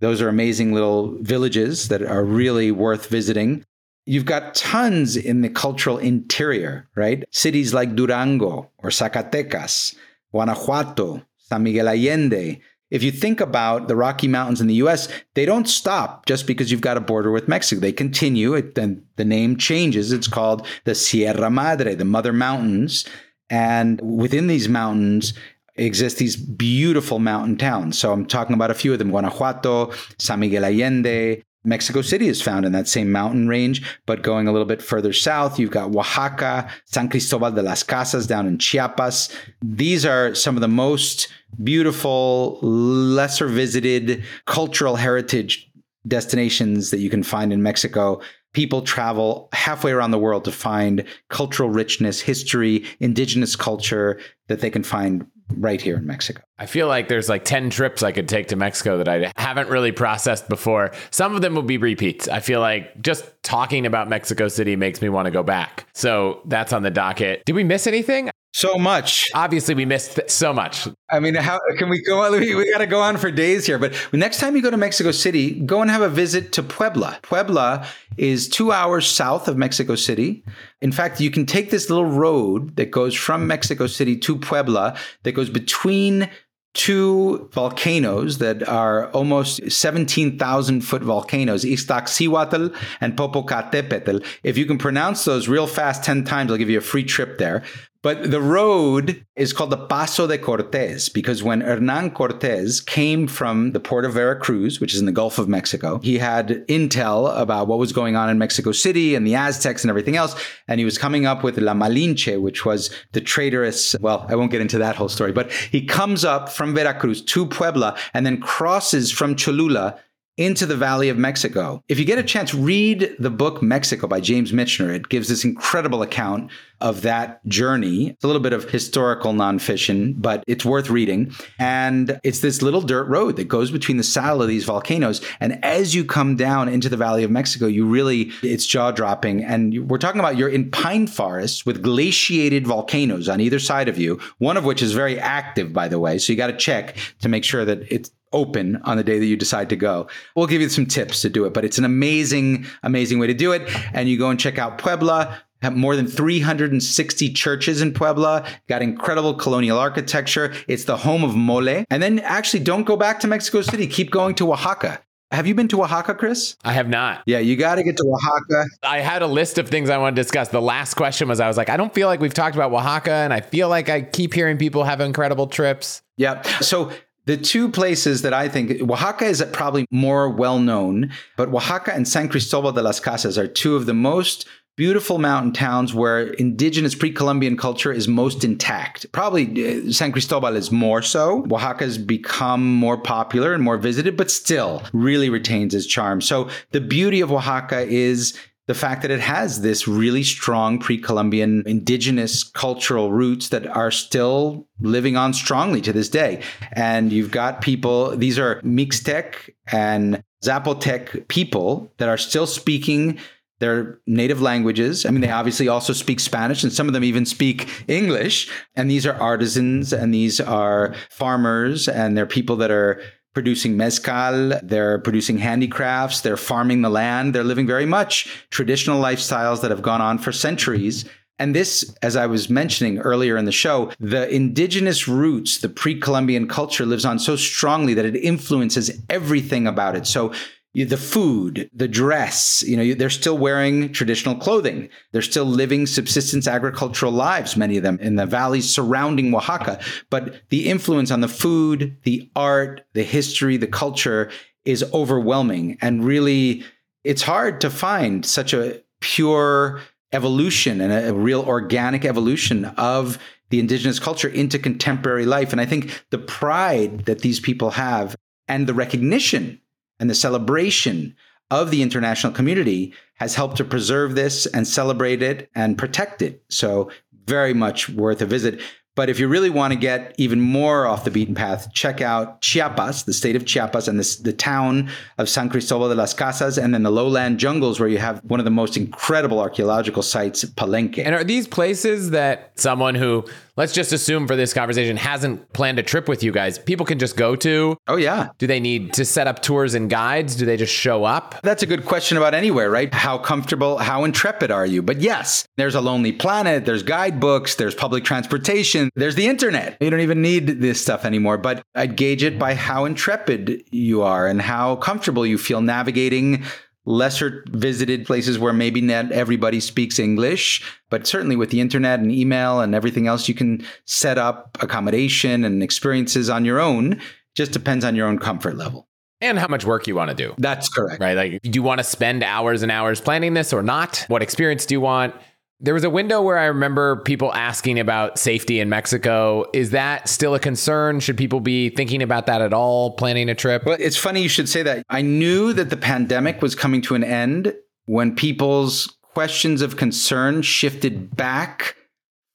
Those are amazing little villages that are really worth visiting. You've got tons in the cultural interior, right? Cities like Durango or Zacatecas, Guanajuato, San Miguel Allende. If you think about the Rocky Mountains in the U.S., they don't stop just because you've got a border with Mexico. They continue, and the name changes. It's called the Sierra Madre, the Mother Mountains. And within these mountains exist these beautiful mountain towns. So I'm talking about a few of them: Guanajuato, San Miguel Allende. Mexico City is found in that same mountain range, but going a little bit further south, you've got Oaxaca, San Cristóbal de las Casas down in Chiapas. These are some of the most beautiful, lesser visited cultural heritage destinations that you can find in Mexico. People travel halfway around the world to find cultural richness, history, indigenous culture that they can find right here in Mexico. I feel like there's like 10 trips I could take to Mexico that I haven't really processed before. Some of them will be repeats. I feel like just talking about Mexico City makes me want to go back. So that's on the docket. Did we miss anything? So much. Obviously, we missed so much. I mean, how can we go on? We got to go on for days here. But next time you go to Mexico City, go and have a visit to Puebla. Puebla is 2 hours south of Mexico City. In fact, you can take this little road that goes from Mexico City to Puebla that goes between 2 volcanoes that are almost 17,000 foot volcanoes, Iztaccíhuatl and Popocatépetl. If you can pronounce those real fast 10 times, I'll give you a free trip there. But the road is called the Paso de Cortés because when Hernán Cortés came from the port of Veracruz, which is in the Gulf of Mexico, he had intel about what was going on in Mexico City and the Aztecs and everything else. And he was coming up with La Malinche, which was the traitorous. Well, I won't get into that whole story, but he comes up from Veracruz to Puebla and then crosses from Cholula into the Valley of Mexico. If you get a chance, read the book Mexico by James Michener. It gives this incredible account of that journey. It's a little bit of historical nonfiction, but it's worth reading. And it's this little dirt road that goes between the saddle of these volcanoes. And as you come down into the Valley of Mexico, it's jaw-dropping. And we're talking about you're in pine forests with glaciated volcanoes on either side of you, one of which is very active, by the way. So you got to check to make sure that it's open on the day that you decide to go. We'll give you some tips to do it, but it's an amazing, amazing way to do it. And you go and check out Puebla. Have more than 360 churches in Puebla, got incredible colonial architecture. It's the home of mole. And then actually don't go back to Mexico City. Keep going to Oaxaca. Have you been to Oaxaca, Chris? I have not. Yeah, you got to get to Oaxaca. I had a list of things I want to discuss. The last question was, I was like, I don't feel like we've talked about Oaxaca, and I feel like I keep hearing people have incredible trips. Yeah. So the two places that I think, Oaxaca is probably more well-known, but Oaxaca and San Cristóbal de las Casas are two of the most beautiful mountain towns where indigenous pre-Columbian culture is most intact. Probably San Cristobal is more so. Oaxaca's become more popular and more visited, but still really retains its charm. So the beauty of Oaxaca is the fact that it has this really strong pre-Columbian indigenous cultural roots that are still living on strongly to this day. And you've got people, these are Mixtec and Zapotec people that are still speaking their native languages. I mean, they obviously also speak Spanish, and some of them even speak English. And these are artisans, and these are farmers, and they're people that are producing mezcal, they're producing handicrafts, they're farming the land, they're living very much traditional lifestyles that have gone on for centuries. And this, as I was mentioning earlier in the show, the indigenous roots, the pre-Columbian culture lives on so strongly that it influences everything about it. So the food, the dress, you know, they're still wearing traditional clothing. They're still living subsistence agricultural lives, many of them in the valleys surrounding Oaxaca. But the influence on the food, the art, the history, the culture is overwhelming. And really, it's hard to find such a pure evolution and a real organic evolution of the indigenous culture into contemporary life. And I think the pride that these people have and the recognition and the celebration of the international community has helped to preserve this and celebrate it and protect it. So very much worth a visit. But if you really want to get even more off the beaten path, check out Chiapas, the state of Chiapas, and the town of San Cristóbal de las Casas, and then the lowland jungles where you have one of the most incredible archaeological sites, Palenque. And are these places that someone who, let's just assume for this conversation, hasn't planned a trip with you guys, people can just go to? Oh, yeah. Do they need to set up tours and guides? Do they just show up? That's a good question about anywhere, right? How comfortable, how intrepid are you? But yes, there's a Lonely Planet, there's guidebooks, there's public transportation. There's the internet. You don't even need this stuff anymore, but I'd gauge it by how intrepid you are and how comfortable you feel navigating lesser visited places where maybe not everybody speaks English, but certainly with the internet and email and everything else, you can set up accommodation and experiences on your own. Just depends on your own comfort level. And how much work you want to do. That's correct. Right? Like, do you want to spend hours and hours planning this or not? What experience do you want? There was a window where I remember people asking about safety in Mexico. Is that still a concern? Should people be thinking about that at all, planning a trip? Well, it's funny you should say that. I knew that the pandemic was coming to an end when people's questions of concern shifted back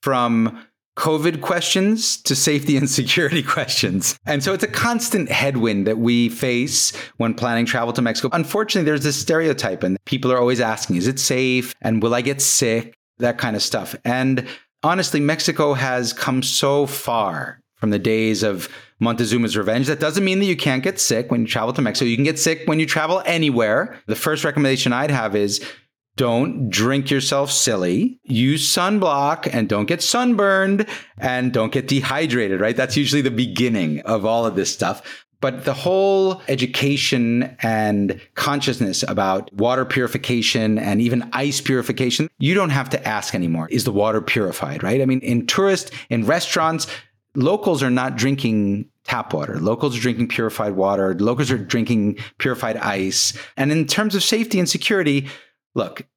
from COVID questions to safety and security questions. And so it's a constant headwind that we face when planning travel to Mexico. Unfortunately, there's this stereotype and people are always asking, is it safe? And will I get sick? That kind of stuff. And honestly, Mexico has come so far from the days of Montezuma's revenge. That doesn't mean that you can't get sick when you travel to Mexico. You can get sick when you travel anywhere. The first recommendation I'd have is don't drink yourself silly. Use sunblock and don't get sunburned and don't get dehydrated, right? That's usually the beginning of all of this stuff. But the whole education and consciousness about water purification and even ice purification, you don't have to ask anymore. Is the water purified, right? I mean, in restaurants, locals are not drinking tap water. Locals are drinking purified water. Locals are drinking purified ice. And in terms of safety and security, look,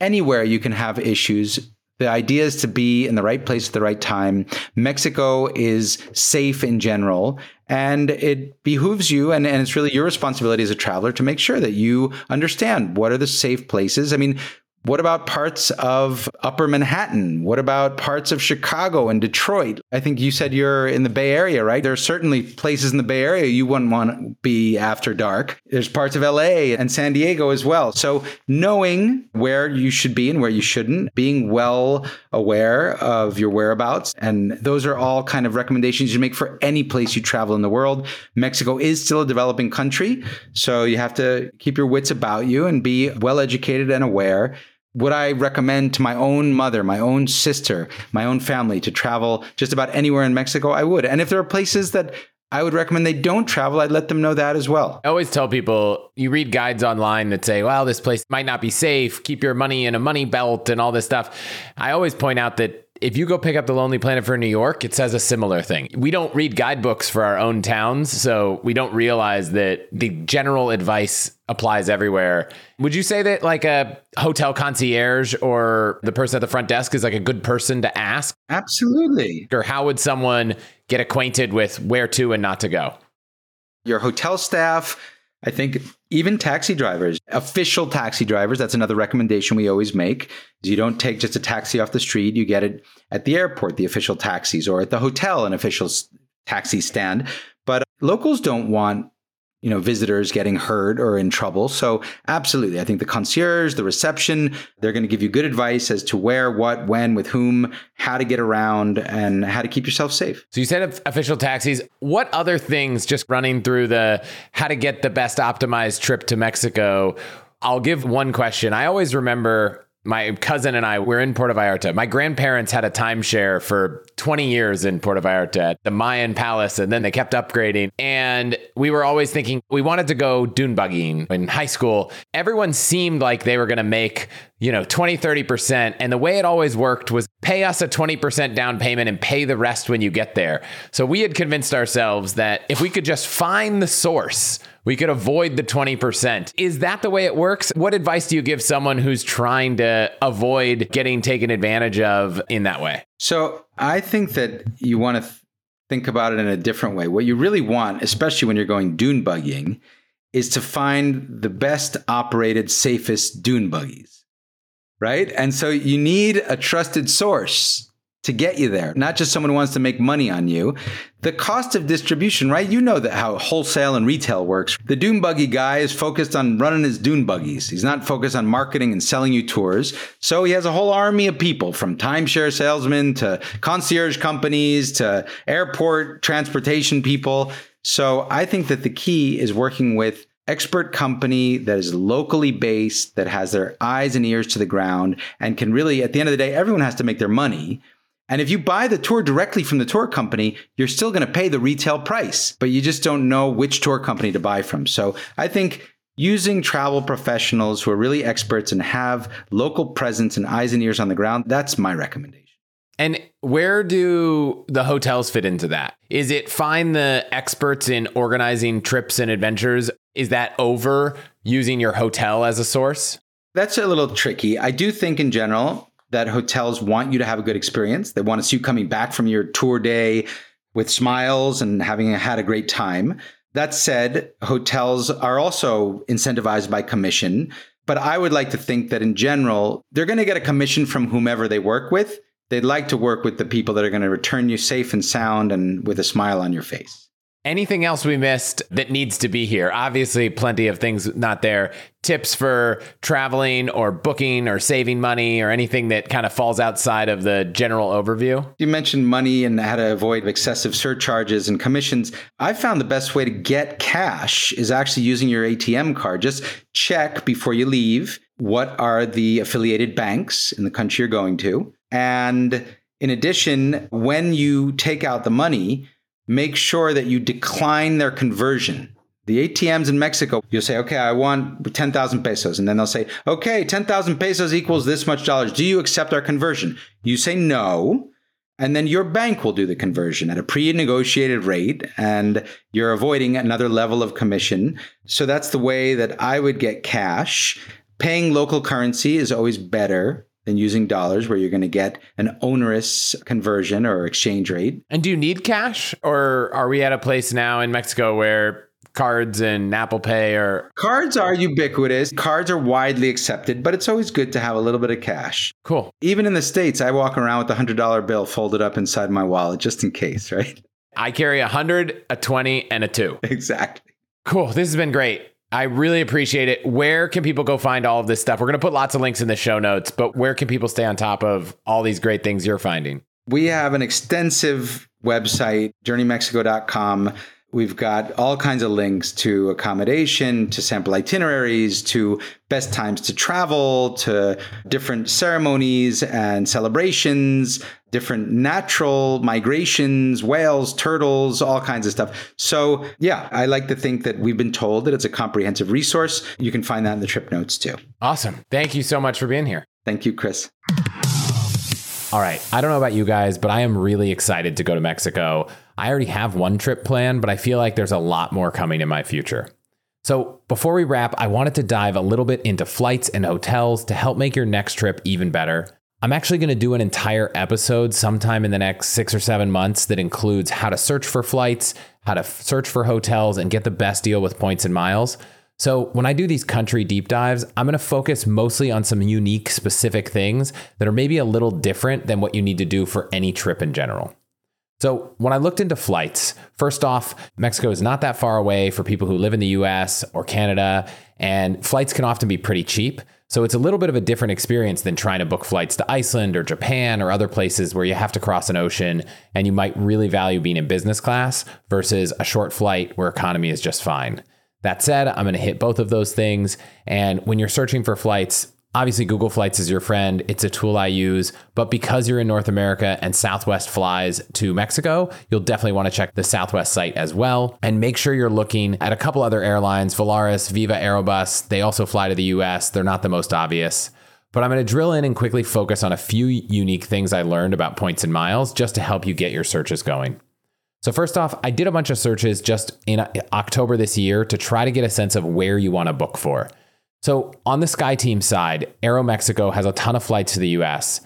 anywhere you can have issues. The idea is to be in the right place at the right time. Mexico is safe in general, and it behooves you, and it's really your responsibility as a traveler to make sure that you understand what are the safe places. I mean, What about parts of Upper Manhattan? What about parts of Chicago and Detroit? I think you said you're in the Bay Area, right? There are certainly places in the Bay Area you wouldn't want to be after dark. There's parts of LA and San Diego as well. So knowing where you should be and where you shouldn't, being well aware of your whereabouts. And those are all kind of recommendations you make for any place you travel in the world. Mexico is still a developing country, so you have to keep your wits about you and be well educated and aware. Would I recommend to my own mother, my own sister, my own family to travel just about anywhere in Mexico? I would. And if there are places that I would recommend they don't travel, I'd let them know that as well. I always tell people, you read guides online that say, well, this place might not be safe. Keep your money in a money belt and all this stuff. I always point out that if you go pick up The Lonely Planet for New York, it says a similar thing. We don't read guidebooks for our own towns, so we don't realize that the general advice applies everywhere. Would you say that like a hotel concierge or the person at the front desk is like a good person to ask? Absolutely. Or how would someone get acquainted with where to and not to go? Your hotel staff, I think even taxi drivers, official taxi drivers, that's another recommendation we always make. You don't take just a taxi off the street. You get it at the airport, the official taxis, or at the hotel, an official taxi stand. But locals don't want, you know, visitors getting hurt or in trouble. So absolutely, I think the concierge, the reception, they're going to give you good advice as to where, what, when, with whom, how to get around, and how to keep yourself safe. So you said official taxis. What other things, just running through the how to get the best optimized trip to Mexico? I'll give one question. I always remember my cousin and I were in Puerto Vallarta. My grandparents had a timeshare for 20 years in Puerto Vallarta at the Mayan Palace, and then they kept upgrading. And we were always thinking we wanted to go dune buggying in high school. Everyone seemed like they were going to make, 20-30%. And the way it always worked was pay us a 20% down payment and pay the rest when you get there. So we had convinced ourselves that if we could just find the source, we could avoid the 20%. Is that the way it works? What advice do you give someone who's trying to avoid getting taken advantage of in that way? So I think that you want to think about it in a different way. What you really want, especially when you're going dune buggying, is to find the best operated, safest dune buggies. Right? And so you need a trusted source to get you there, not just someone who wants to make money on you. The cost of distribution, right? You know that how wholesale and retail works. The dune buggy guy is focused on running his dune buggies. He's not focused on marketing and selling you tours. So he has a whole army of people, from timeshare salesmen to concierge companies to airport transportation people. So I think that the key is working with expert company that is locally based, that has their eyes and ears to the ground and can really, at the end of the day, everyone has to make their money. And if you buy the tour directly from the tour company, you're still going to pay the retail price, but you just don't know which tour company to buy from. So I think using travel professionals who are really experts and have local presence and eyes and ears on the ground, that's my recommendation. And where do the hotels fit into that? Is it find the experts in organizing trips and adventures? Is that over using your hotel as a source? That's a little tricky. I do think in general that hotels want you to have a good experience. They want to see you coming back from your tour day with smiles and having had a great time. That said, hotels are also incentivized by commission. But I would like to think that in general, they're going to get a commission from whomever they work with. They'd like to work with the people that are going to return you safe and sound and with a smile on your face. Anything else we missed that needs to be here? Obviously, plenty of things not there. Tips for traveling or booking or saving money or anything that kind of falls outside of the general overview? You mentioned money and how to avoid excessive surcharges and commissions. I found the best way to get cash is actually using your ATM card. Just check before you leave what are the affiliated banks in the country you're going to. And in addition, when you take out the money, make sure that you decline their conversion. The ATMs in Mexico, you'll say, okay, I want 10,000 pesos. And then they'll say, okay, 10,000 pesos equals this much dollars. Do you accept our conversion? You say no. And then your bank will do the conversion at a pre-negotiated rate. And you're avoiding another level of commission. So that's the way that I would get cash. Paying local currency is always better than using dollars, where you're going to get an onerous conversion or exchange rate. And do you need cash? Or are we at a place now in Mexico where cards and Apple Pay or... Cards are ubiquitous. Cards are widely accepted, but it's always good to have a little bit of cash. Cool. Even in the States, I walk around with a $100 bill folded up inside my wallet just in case, right? I carry 100, a 20, and a 2. Exactly. Cool. This has been great. I really appreciate it. Where can people go find all of this stuff? We're going to put lots of links in the show notes, but where can people stay on top of all these great things you're finding? We have an extensive website, journeymexico.com. We've got all kinds of links to accommodation, to sample itineraries, to best times to travel, to different ceremonies and celebrations, different natural migrations, whales, turtles, all kinds of stuff. So yeah, I like to think that we've been told that it's a comprehensive resource. You can find that in the trip notes too. Awesome. Thank you so much for being here. Thank you, Chris. All right. I don't know about you guys, but I am really excited to go to Mexico. I already have one trip planned, but I feel like there's a lot more coming in my future. So before we wrap, I wanted to dive a little bit into flights and hotels to help make your next trip even better. I'm actually going to do an entire episode sometime in the next 6 or 7 months that includes how to search for flights, how to search for hotels, and get the best deal with points and miles. So when I do these country deep dives, I'm going to focus mostly on some unique, specific things that are maybe a little different than what you need to do for any trip in general. So when I looked into flights, first off, Mexico is not that far away for people who live in the US or Canada, and flights can often be pretty cheap. So it's a little bit of a different experience than trying to book flights to Iceland or Japan or other places where you have to cross an ocean and you might really value being in business class versus a short flight where economy is just fine. That said, I'm going to hit both of those things. And when you're searching for flights, obviously Google Flights is your friend. It's a tool I use. But because you're in North America and Southwest flies to Mexico, you'll definitely want to check the Southwest site as well. And make sure you're looking at a couple other airlines, Volaris, Viva Aerobus. They also fly to the US. They're not the most obvious. But I'm going to drill in and quickly focus on a few unique things I learned about points and miles just to help you get your searches going. So first off, I did a bunch of searches just in October this year to try to get a sense of where you want to book for. So on the SkyTeam side, Aeromexico has a ton of flights to the US.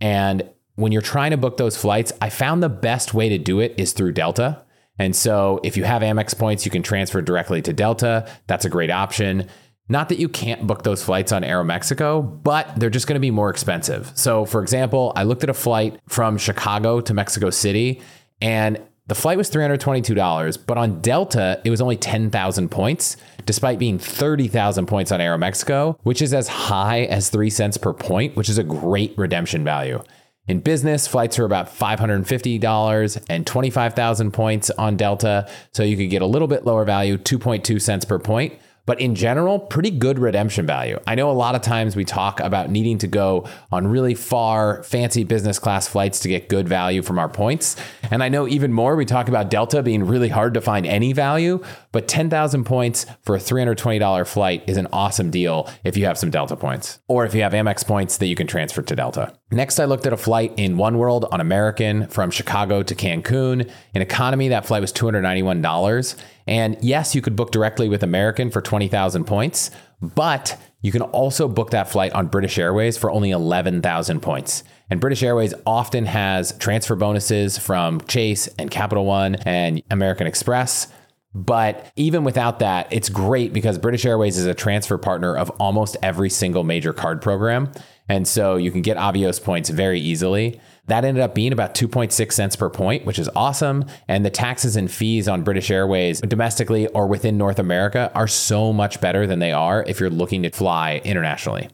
And when you're trying to book those flights, I found the best way to do it is through Delta. And so if you have Amex points, you can transfer directly to Delta. That's a great option. Not that you can't book those flights on Aeromexico, but they're just going to be more expensive. So for example, I looked at a flight from Chicago to Mexico City, and the flight was $322, but on Delta, it was only 10,000 points, despite being 30,000 points on Aeromexico, which is as high as 3 cents per point, which is a great redemption value. In business, flights are about $550 and 25,000 points on Delta, so you could get a little bit lower value, 2.2 cents per point. But in general, pretty good redemption value. I know a lot of times we talk about needing to go on really far, fancy business class flights to get good value from our points. And I know even more, we talk about Delta being really hard to find any value, but 10,000 points for a $320 flight is an awesome deal if you have some Delta points or if you have Amex points that you can transfer to Delta. Next, I looked at a flight in oneworld on American from Chicago to Cancun. In economy, that flight was $291. And yes, you could book directly with American for 20,000 points, but you can also book that flight on British Airways for only 11,000 points. And British Airways often has transfer bonuses from Chase and Capital One and American Express. But even without that, it's great because British Airways is a transfer partner of almost every single major card program. And so you can get Avios points very easily. That ended up being about 2.6 cents per point, which is awesome. And the taxes and fees on British Airways domestically or within North America are so much better than they are if you're looking to fly internationally.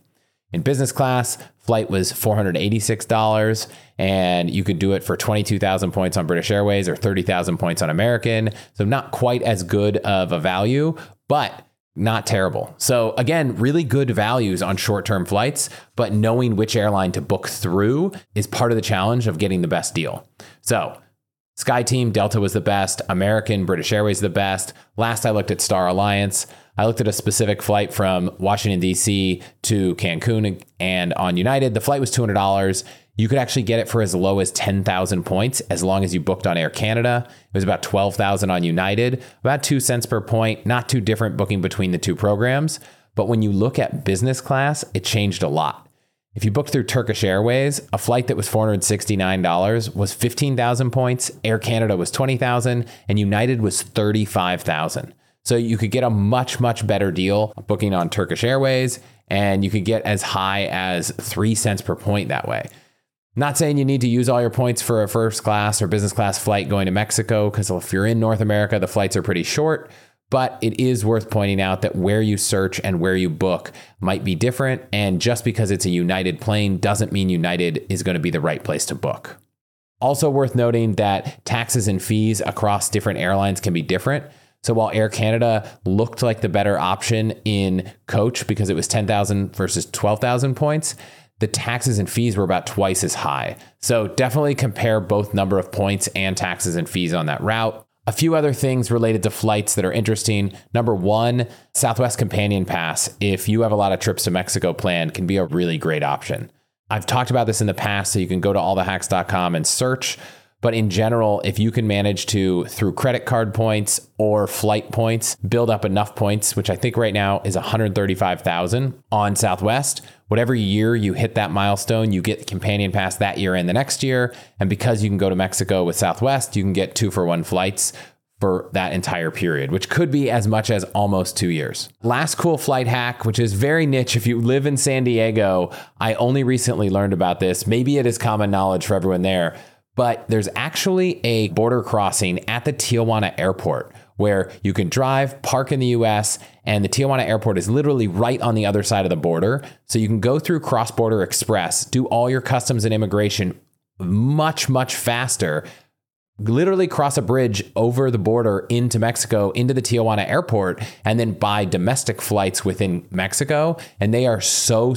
In business class, flight was $486, and you could do it for 22,000 points on British Airways or 30,000 points on American. So not quite as good of a value, but not terrible. So again, really good values on short-term flights, but knowing which airline to book through is part of the challenge of getting the best deal. So SkyTeam, Delta was the best, American, British Airways the best. Last I looked at Star Alliance. I looked at a specific flight from Washington, D.C. to Cancun, and on United, the flight was $200. You could actually get it for as low as 10,000 points as long as you booked on Air Canada. It was about 12,000 on United, about 2 cents per point, not too different booking between the two programs. But when you look at business class, it changed a lot. If you booked through Turkish Airways, a flight that was $469 was 15,000 points, Air Canada was 20,000, and United was 35,000. So you could get a much, much better deal booking on Turkish Airways, and you could get as high as 3 cents per point that way. Not saying you need to use all your points for a first class or business class flight going to Mexico, because if you're in North America, the flights are pretty short. But it is worth pointing out that where you search and where you book might be different. And just because it's a United plane doesn't mean United is going to be the right place to book. Also worth noting that taxes and fees across different airlines can be different. So while Air Canada looked like the better option in coach because it was 10,000 versus 12,000 points, the taxes and fees were about twice as high. So definitely compare both number of points and taxes and fees on that route. A few other things related to flights that are interesting. Number one, Southwest Companion Pass, if you have a lot of trips to Mexico planned, can be a really great option. I've talked about this in the past, so you can go to allthehacks.com and search. But in general, if you can manage to, through credit card points or flight points, build up enough points, which I think right now is 135,000 on Southwest, whatever year you hit that milestone, you get Companion Pass that year and the next year. And because you can go to Mexico with Southwest, you can get 2-for-1 flights for that entire period, which could be as much as almost 2 years. Last cool flight hack, which is very niche. If you live in San Diego, I only recently learned about this. Maybe it is common knowledge for everyone there, but there's actually a border crossing at the Tijuana airport where you can drive, park in the US, and the Tijuana airport is literally right on the other side of the border. So you can go through Cross-Border Express, do all your customs and immigration much, much faster, literally cross a bridge over the border into Mexico, into the Tijuana airport, and then buy domestic flights within Mexico. And they are so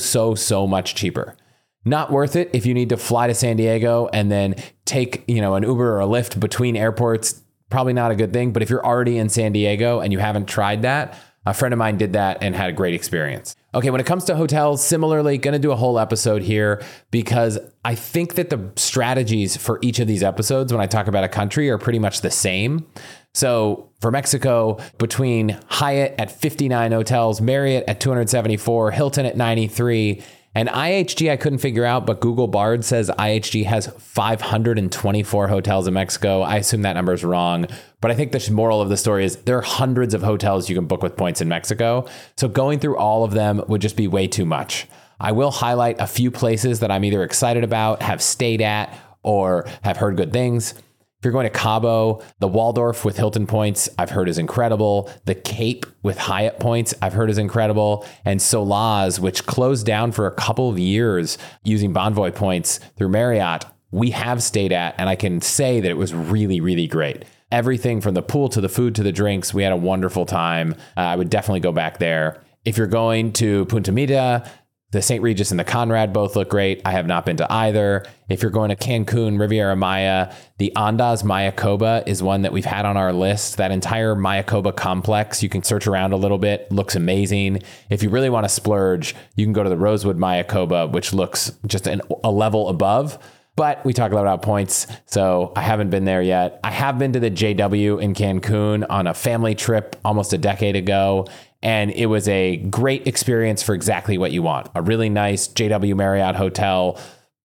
much cheaper. Not worth it if you need to fly to San Diego and then take, an Uber or a Lyft between airports. Probably not a good thing, but if you're already in San Diego and you haven't tried that, a friend of mine did that and had a great experience. Okay, when it comes to hotels, similarly, going to do a whole episode here because I think that the strategies for each of these episodes when I talk about a country are pretty much the same. So for Mexico, between Hyatt at 59 hotels, Marriott at 274, Hilton at 93, and IHG, I couldn't figure out, but Google Bard says IHG has 524 hotels in Mexico. I assume that number is wrong, but I think the moral of the story is there are hundreds of hotels you can book with points in Mexico. So going through all of them would just be way too much. I will highlight a few places that I'm either excited about, have stayed at, or have heard good things. If you're going to Cabo, the Waldorf with Hilton points, I've heard is incredible. The Cape with Hyatt points, I've heard is incredible. And Solaz, which closed down for a couple of years using Bonvoy points through Marriott, we have stayed at, and I can say that it was really, really great. Everything from the pool to the food to the drinks, we had a wonderful time. I would definitely go back there. If you're going to Punta Mita, the St. Regis and the Conrad both look great. I have not been to either. If you're going to Cancun, Riviera Maya, the Andaz Mayakoba is one that we've had on our list. That entire Mayakoba complex, you can search around a little bit, looks amazing. If you really want to splurge, you can go to the Rosewood Mayakoba, which looks just a level above. But we talk a lot about points, so I haven't been there yet. I have been to the JW in Cancun on a family trip almost a decade ago. And it was a great experience for exactly what you want. A really nice JW Marriott hotel,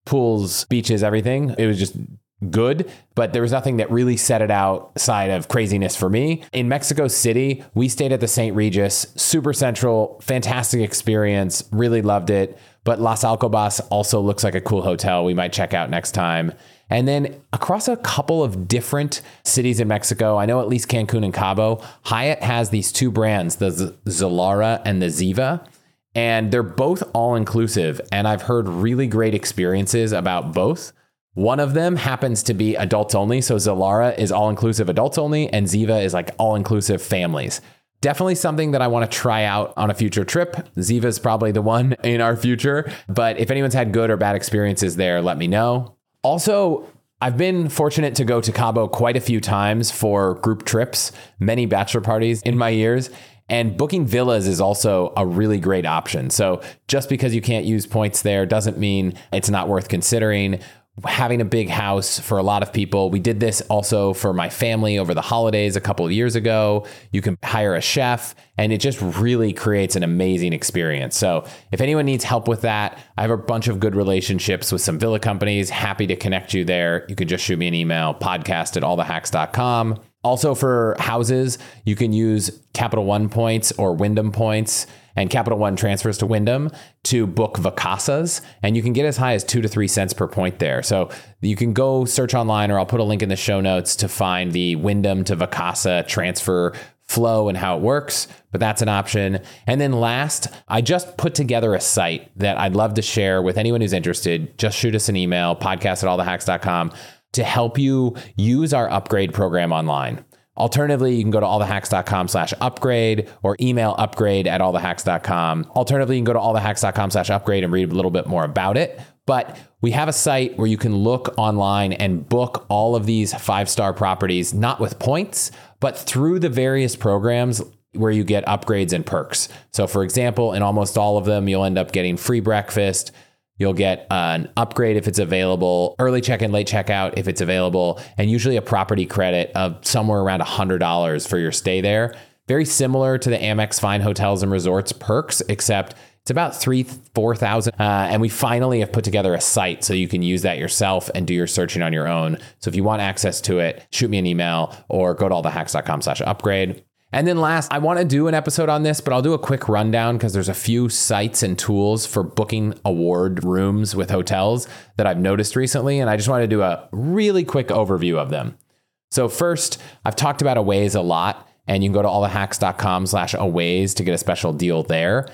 pools, beaches, everything. It was just good, but there was nothing that really set it outside of craziness for me. In Mexico City, we stayed at the St. Regis, super central, fantastic experience, really loved it. But Las Alcobas also looks like a cool hotel we might check out next time. And then across a couple of different cities in Mexico, I know at least Cancun and Cabo, Hyatt has these two brands, the Zilara and the Ziva, and they're both all-inclusive. And I've heard really great experiences about both. One of them happens to be adults only. So Zilara is all-inclusive adults only, and Ziva is like all-inclusive families. Definitely something that I want to try out on a future trip. Ziva is probably the one in our future. But if anyone's had good or bad experiences there, let me know. Also, I've been fortunate to go to Cabo quite a few times for group trips, many bachelor parties in my years, and booking villas is also a really great option. So just because you can't use points there doesn't mean it's not worth considering. Having a big house for a lot of people. We did this also for my family over the holidays a couple of years ago. You can hire a chef and it just really creates an amazing experience. So if anyone needs help with that, I have a bunch of good relationships with some villa companies. Happy to connect you there. You can just shoot me an email, podcast@allthehacks.com. Also for houses, you can use Capital One points or Wyndham points, and Capital One transfers to Wyndham to book Vacasas, and you can get as high as 2 to 3 cents per point there. So you can go search online, or I'll put a link in the show notes to find the Wyndham to Vacasa transfer flow and how it works, but that's an option. And then last, I just put together a site that I'd love to share with anyone who's interested. Just shoot us an email, podcast@allthehacks.com, to help you use our upgrade program online. Alternatively, you can go to allthehacks.com/upgrade or email upgrade@allthehacks.com. Alternatively, you can go to allthehacks.com/upgrade and read a little bit more about it. But we have a site where you can look online and book all of these 5-star properties, not with points, but through the various programs where you get upgrades and perks. So for example, in almost all of them, you'll end up getting free breakfast. You'll get an upgrade if it's available, early check-in, late checkout if it's available, and usually a property credit of somewhere around $100 for your stay there. Very similar to the Amex Fine Hotels and Resorts perks, except it's about $3,000-$4,000. And we finally have put together a site so you can use that yourself and do your searching on your own. So if you want access to it, shoot me an email or go to allthehacks.com/upgrade. And then last, I want to do an episode on this, but I'll do a quick rundown because there's a few sites and tools for booking award rooms with hotels that I've noticed recently, and I just want to do a really quick overview of them. So first, I've talked about Aways a lot, and you can go to allthehacks.com/Aways to get a special deal there.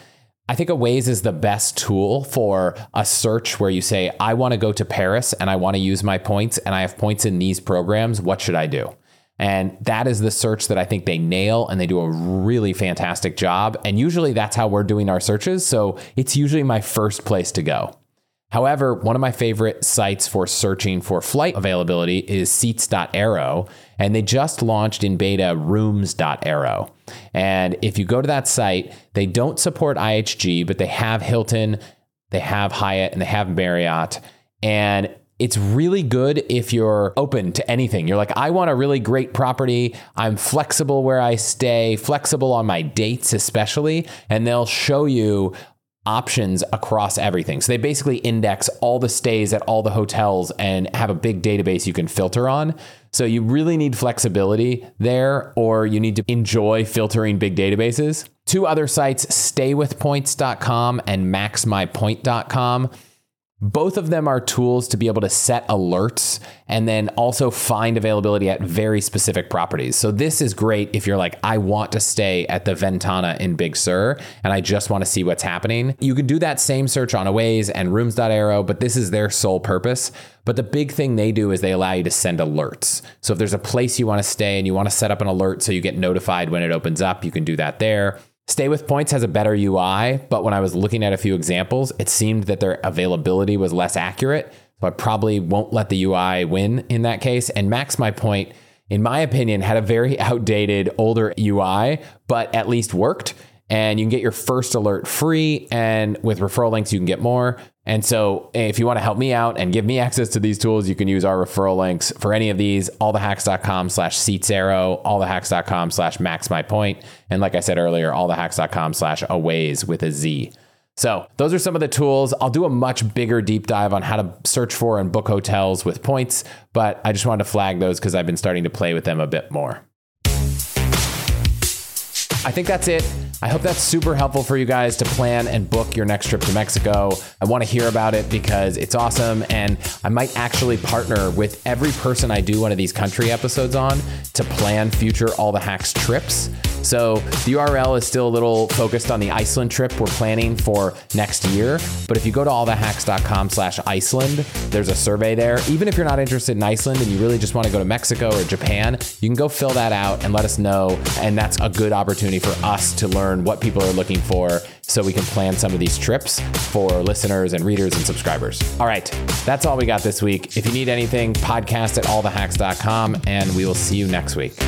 I think Aways is the best tool for a search where you say, I want to go to Paris and I want to use my points and I have points in these programs. What should I do? And that is the search that I think they nail, and they do a really fantastic job. And usually that's how we're doing our searches. So it's usually my first place to go. However, one of my favorite sites for searching for flight availability is seats.aero, and they just launched in beta rooms.aero. And if you go to that site, they don't support IHG, but they have Hilton, they have Hyatt, and they have Marriott. And it's really good if you're open to anything. You're like, I want a really great property. I'm flexible where I stay, flexible on my dates especially, and they'll show you options across everything. So they basically index all the stays at all the hotels and have a big database you can filter on. So you really need flexibility there, or you need to enjoy filtering big databases. Two other sites, staywithpoints.com and maxmypoint.com. Both of them are tools to be able to set alerts and then also find availability at very specific properties. So this is great if you're like, I want to stay at the Ventana in Big Sur and I just want to see what's happening. You can do that same search on Aways and rooms.aero, but this is their sole purpose. But the big thing they do is they allow you to send alerts. So if there's a place you want to stay and you want to set up an alert so you get notified when it opens up, you can do that there. Stay with Points has a better UI, but when I was looking at a few examples, it seemed that their availability was less accurate. So I probably won't let the UI win in that case. And Max My Point, in my opinion, had a very outdated, older UI, but at least worked. And you can get your first alert free, and with referral links, you can get more. And so if you want to help me out and give me access to these tools, you can use our referral links for any of these, allthehacks.com/seatsaero, allthehacks.com/maxmypoint. And like I said earlier, allthehacks.com/aways. So those are some of the tools. I'll do a much bigger deep dive on how to search for and book hotels with points, but I just wanted to flag those because I've been starting to play with them a bit more. I think that's it. I hope that's super helpful for you guys to plan and book your next trip to Mexico. I want to hear about it because it's awesome. And I might actually partner with every person I do one of these country episodes on to plan future All the Hacks trips. So the URL is still a little focused on the Iceland trip we're planning for next year. But if you go to allthehacks.com/Iceland, there's a survey there. Even if you're not interested in Iceland and you really just want to go to Mexico or Japan, you can go fill that out and let us know. And that's a good opportunity for us to learn what people are looking for so we can plan some of these trips for listeners and readers and subscribers. All right, that's all we got this week. If you need anything, podcast@allthehacks.com, and we will see you next week.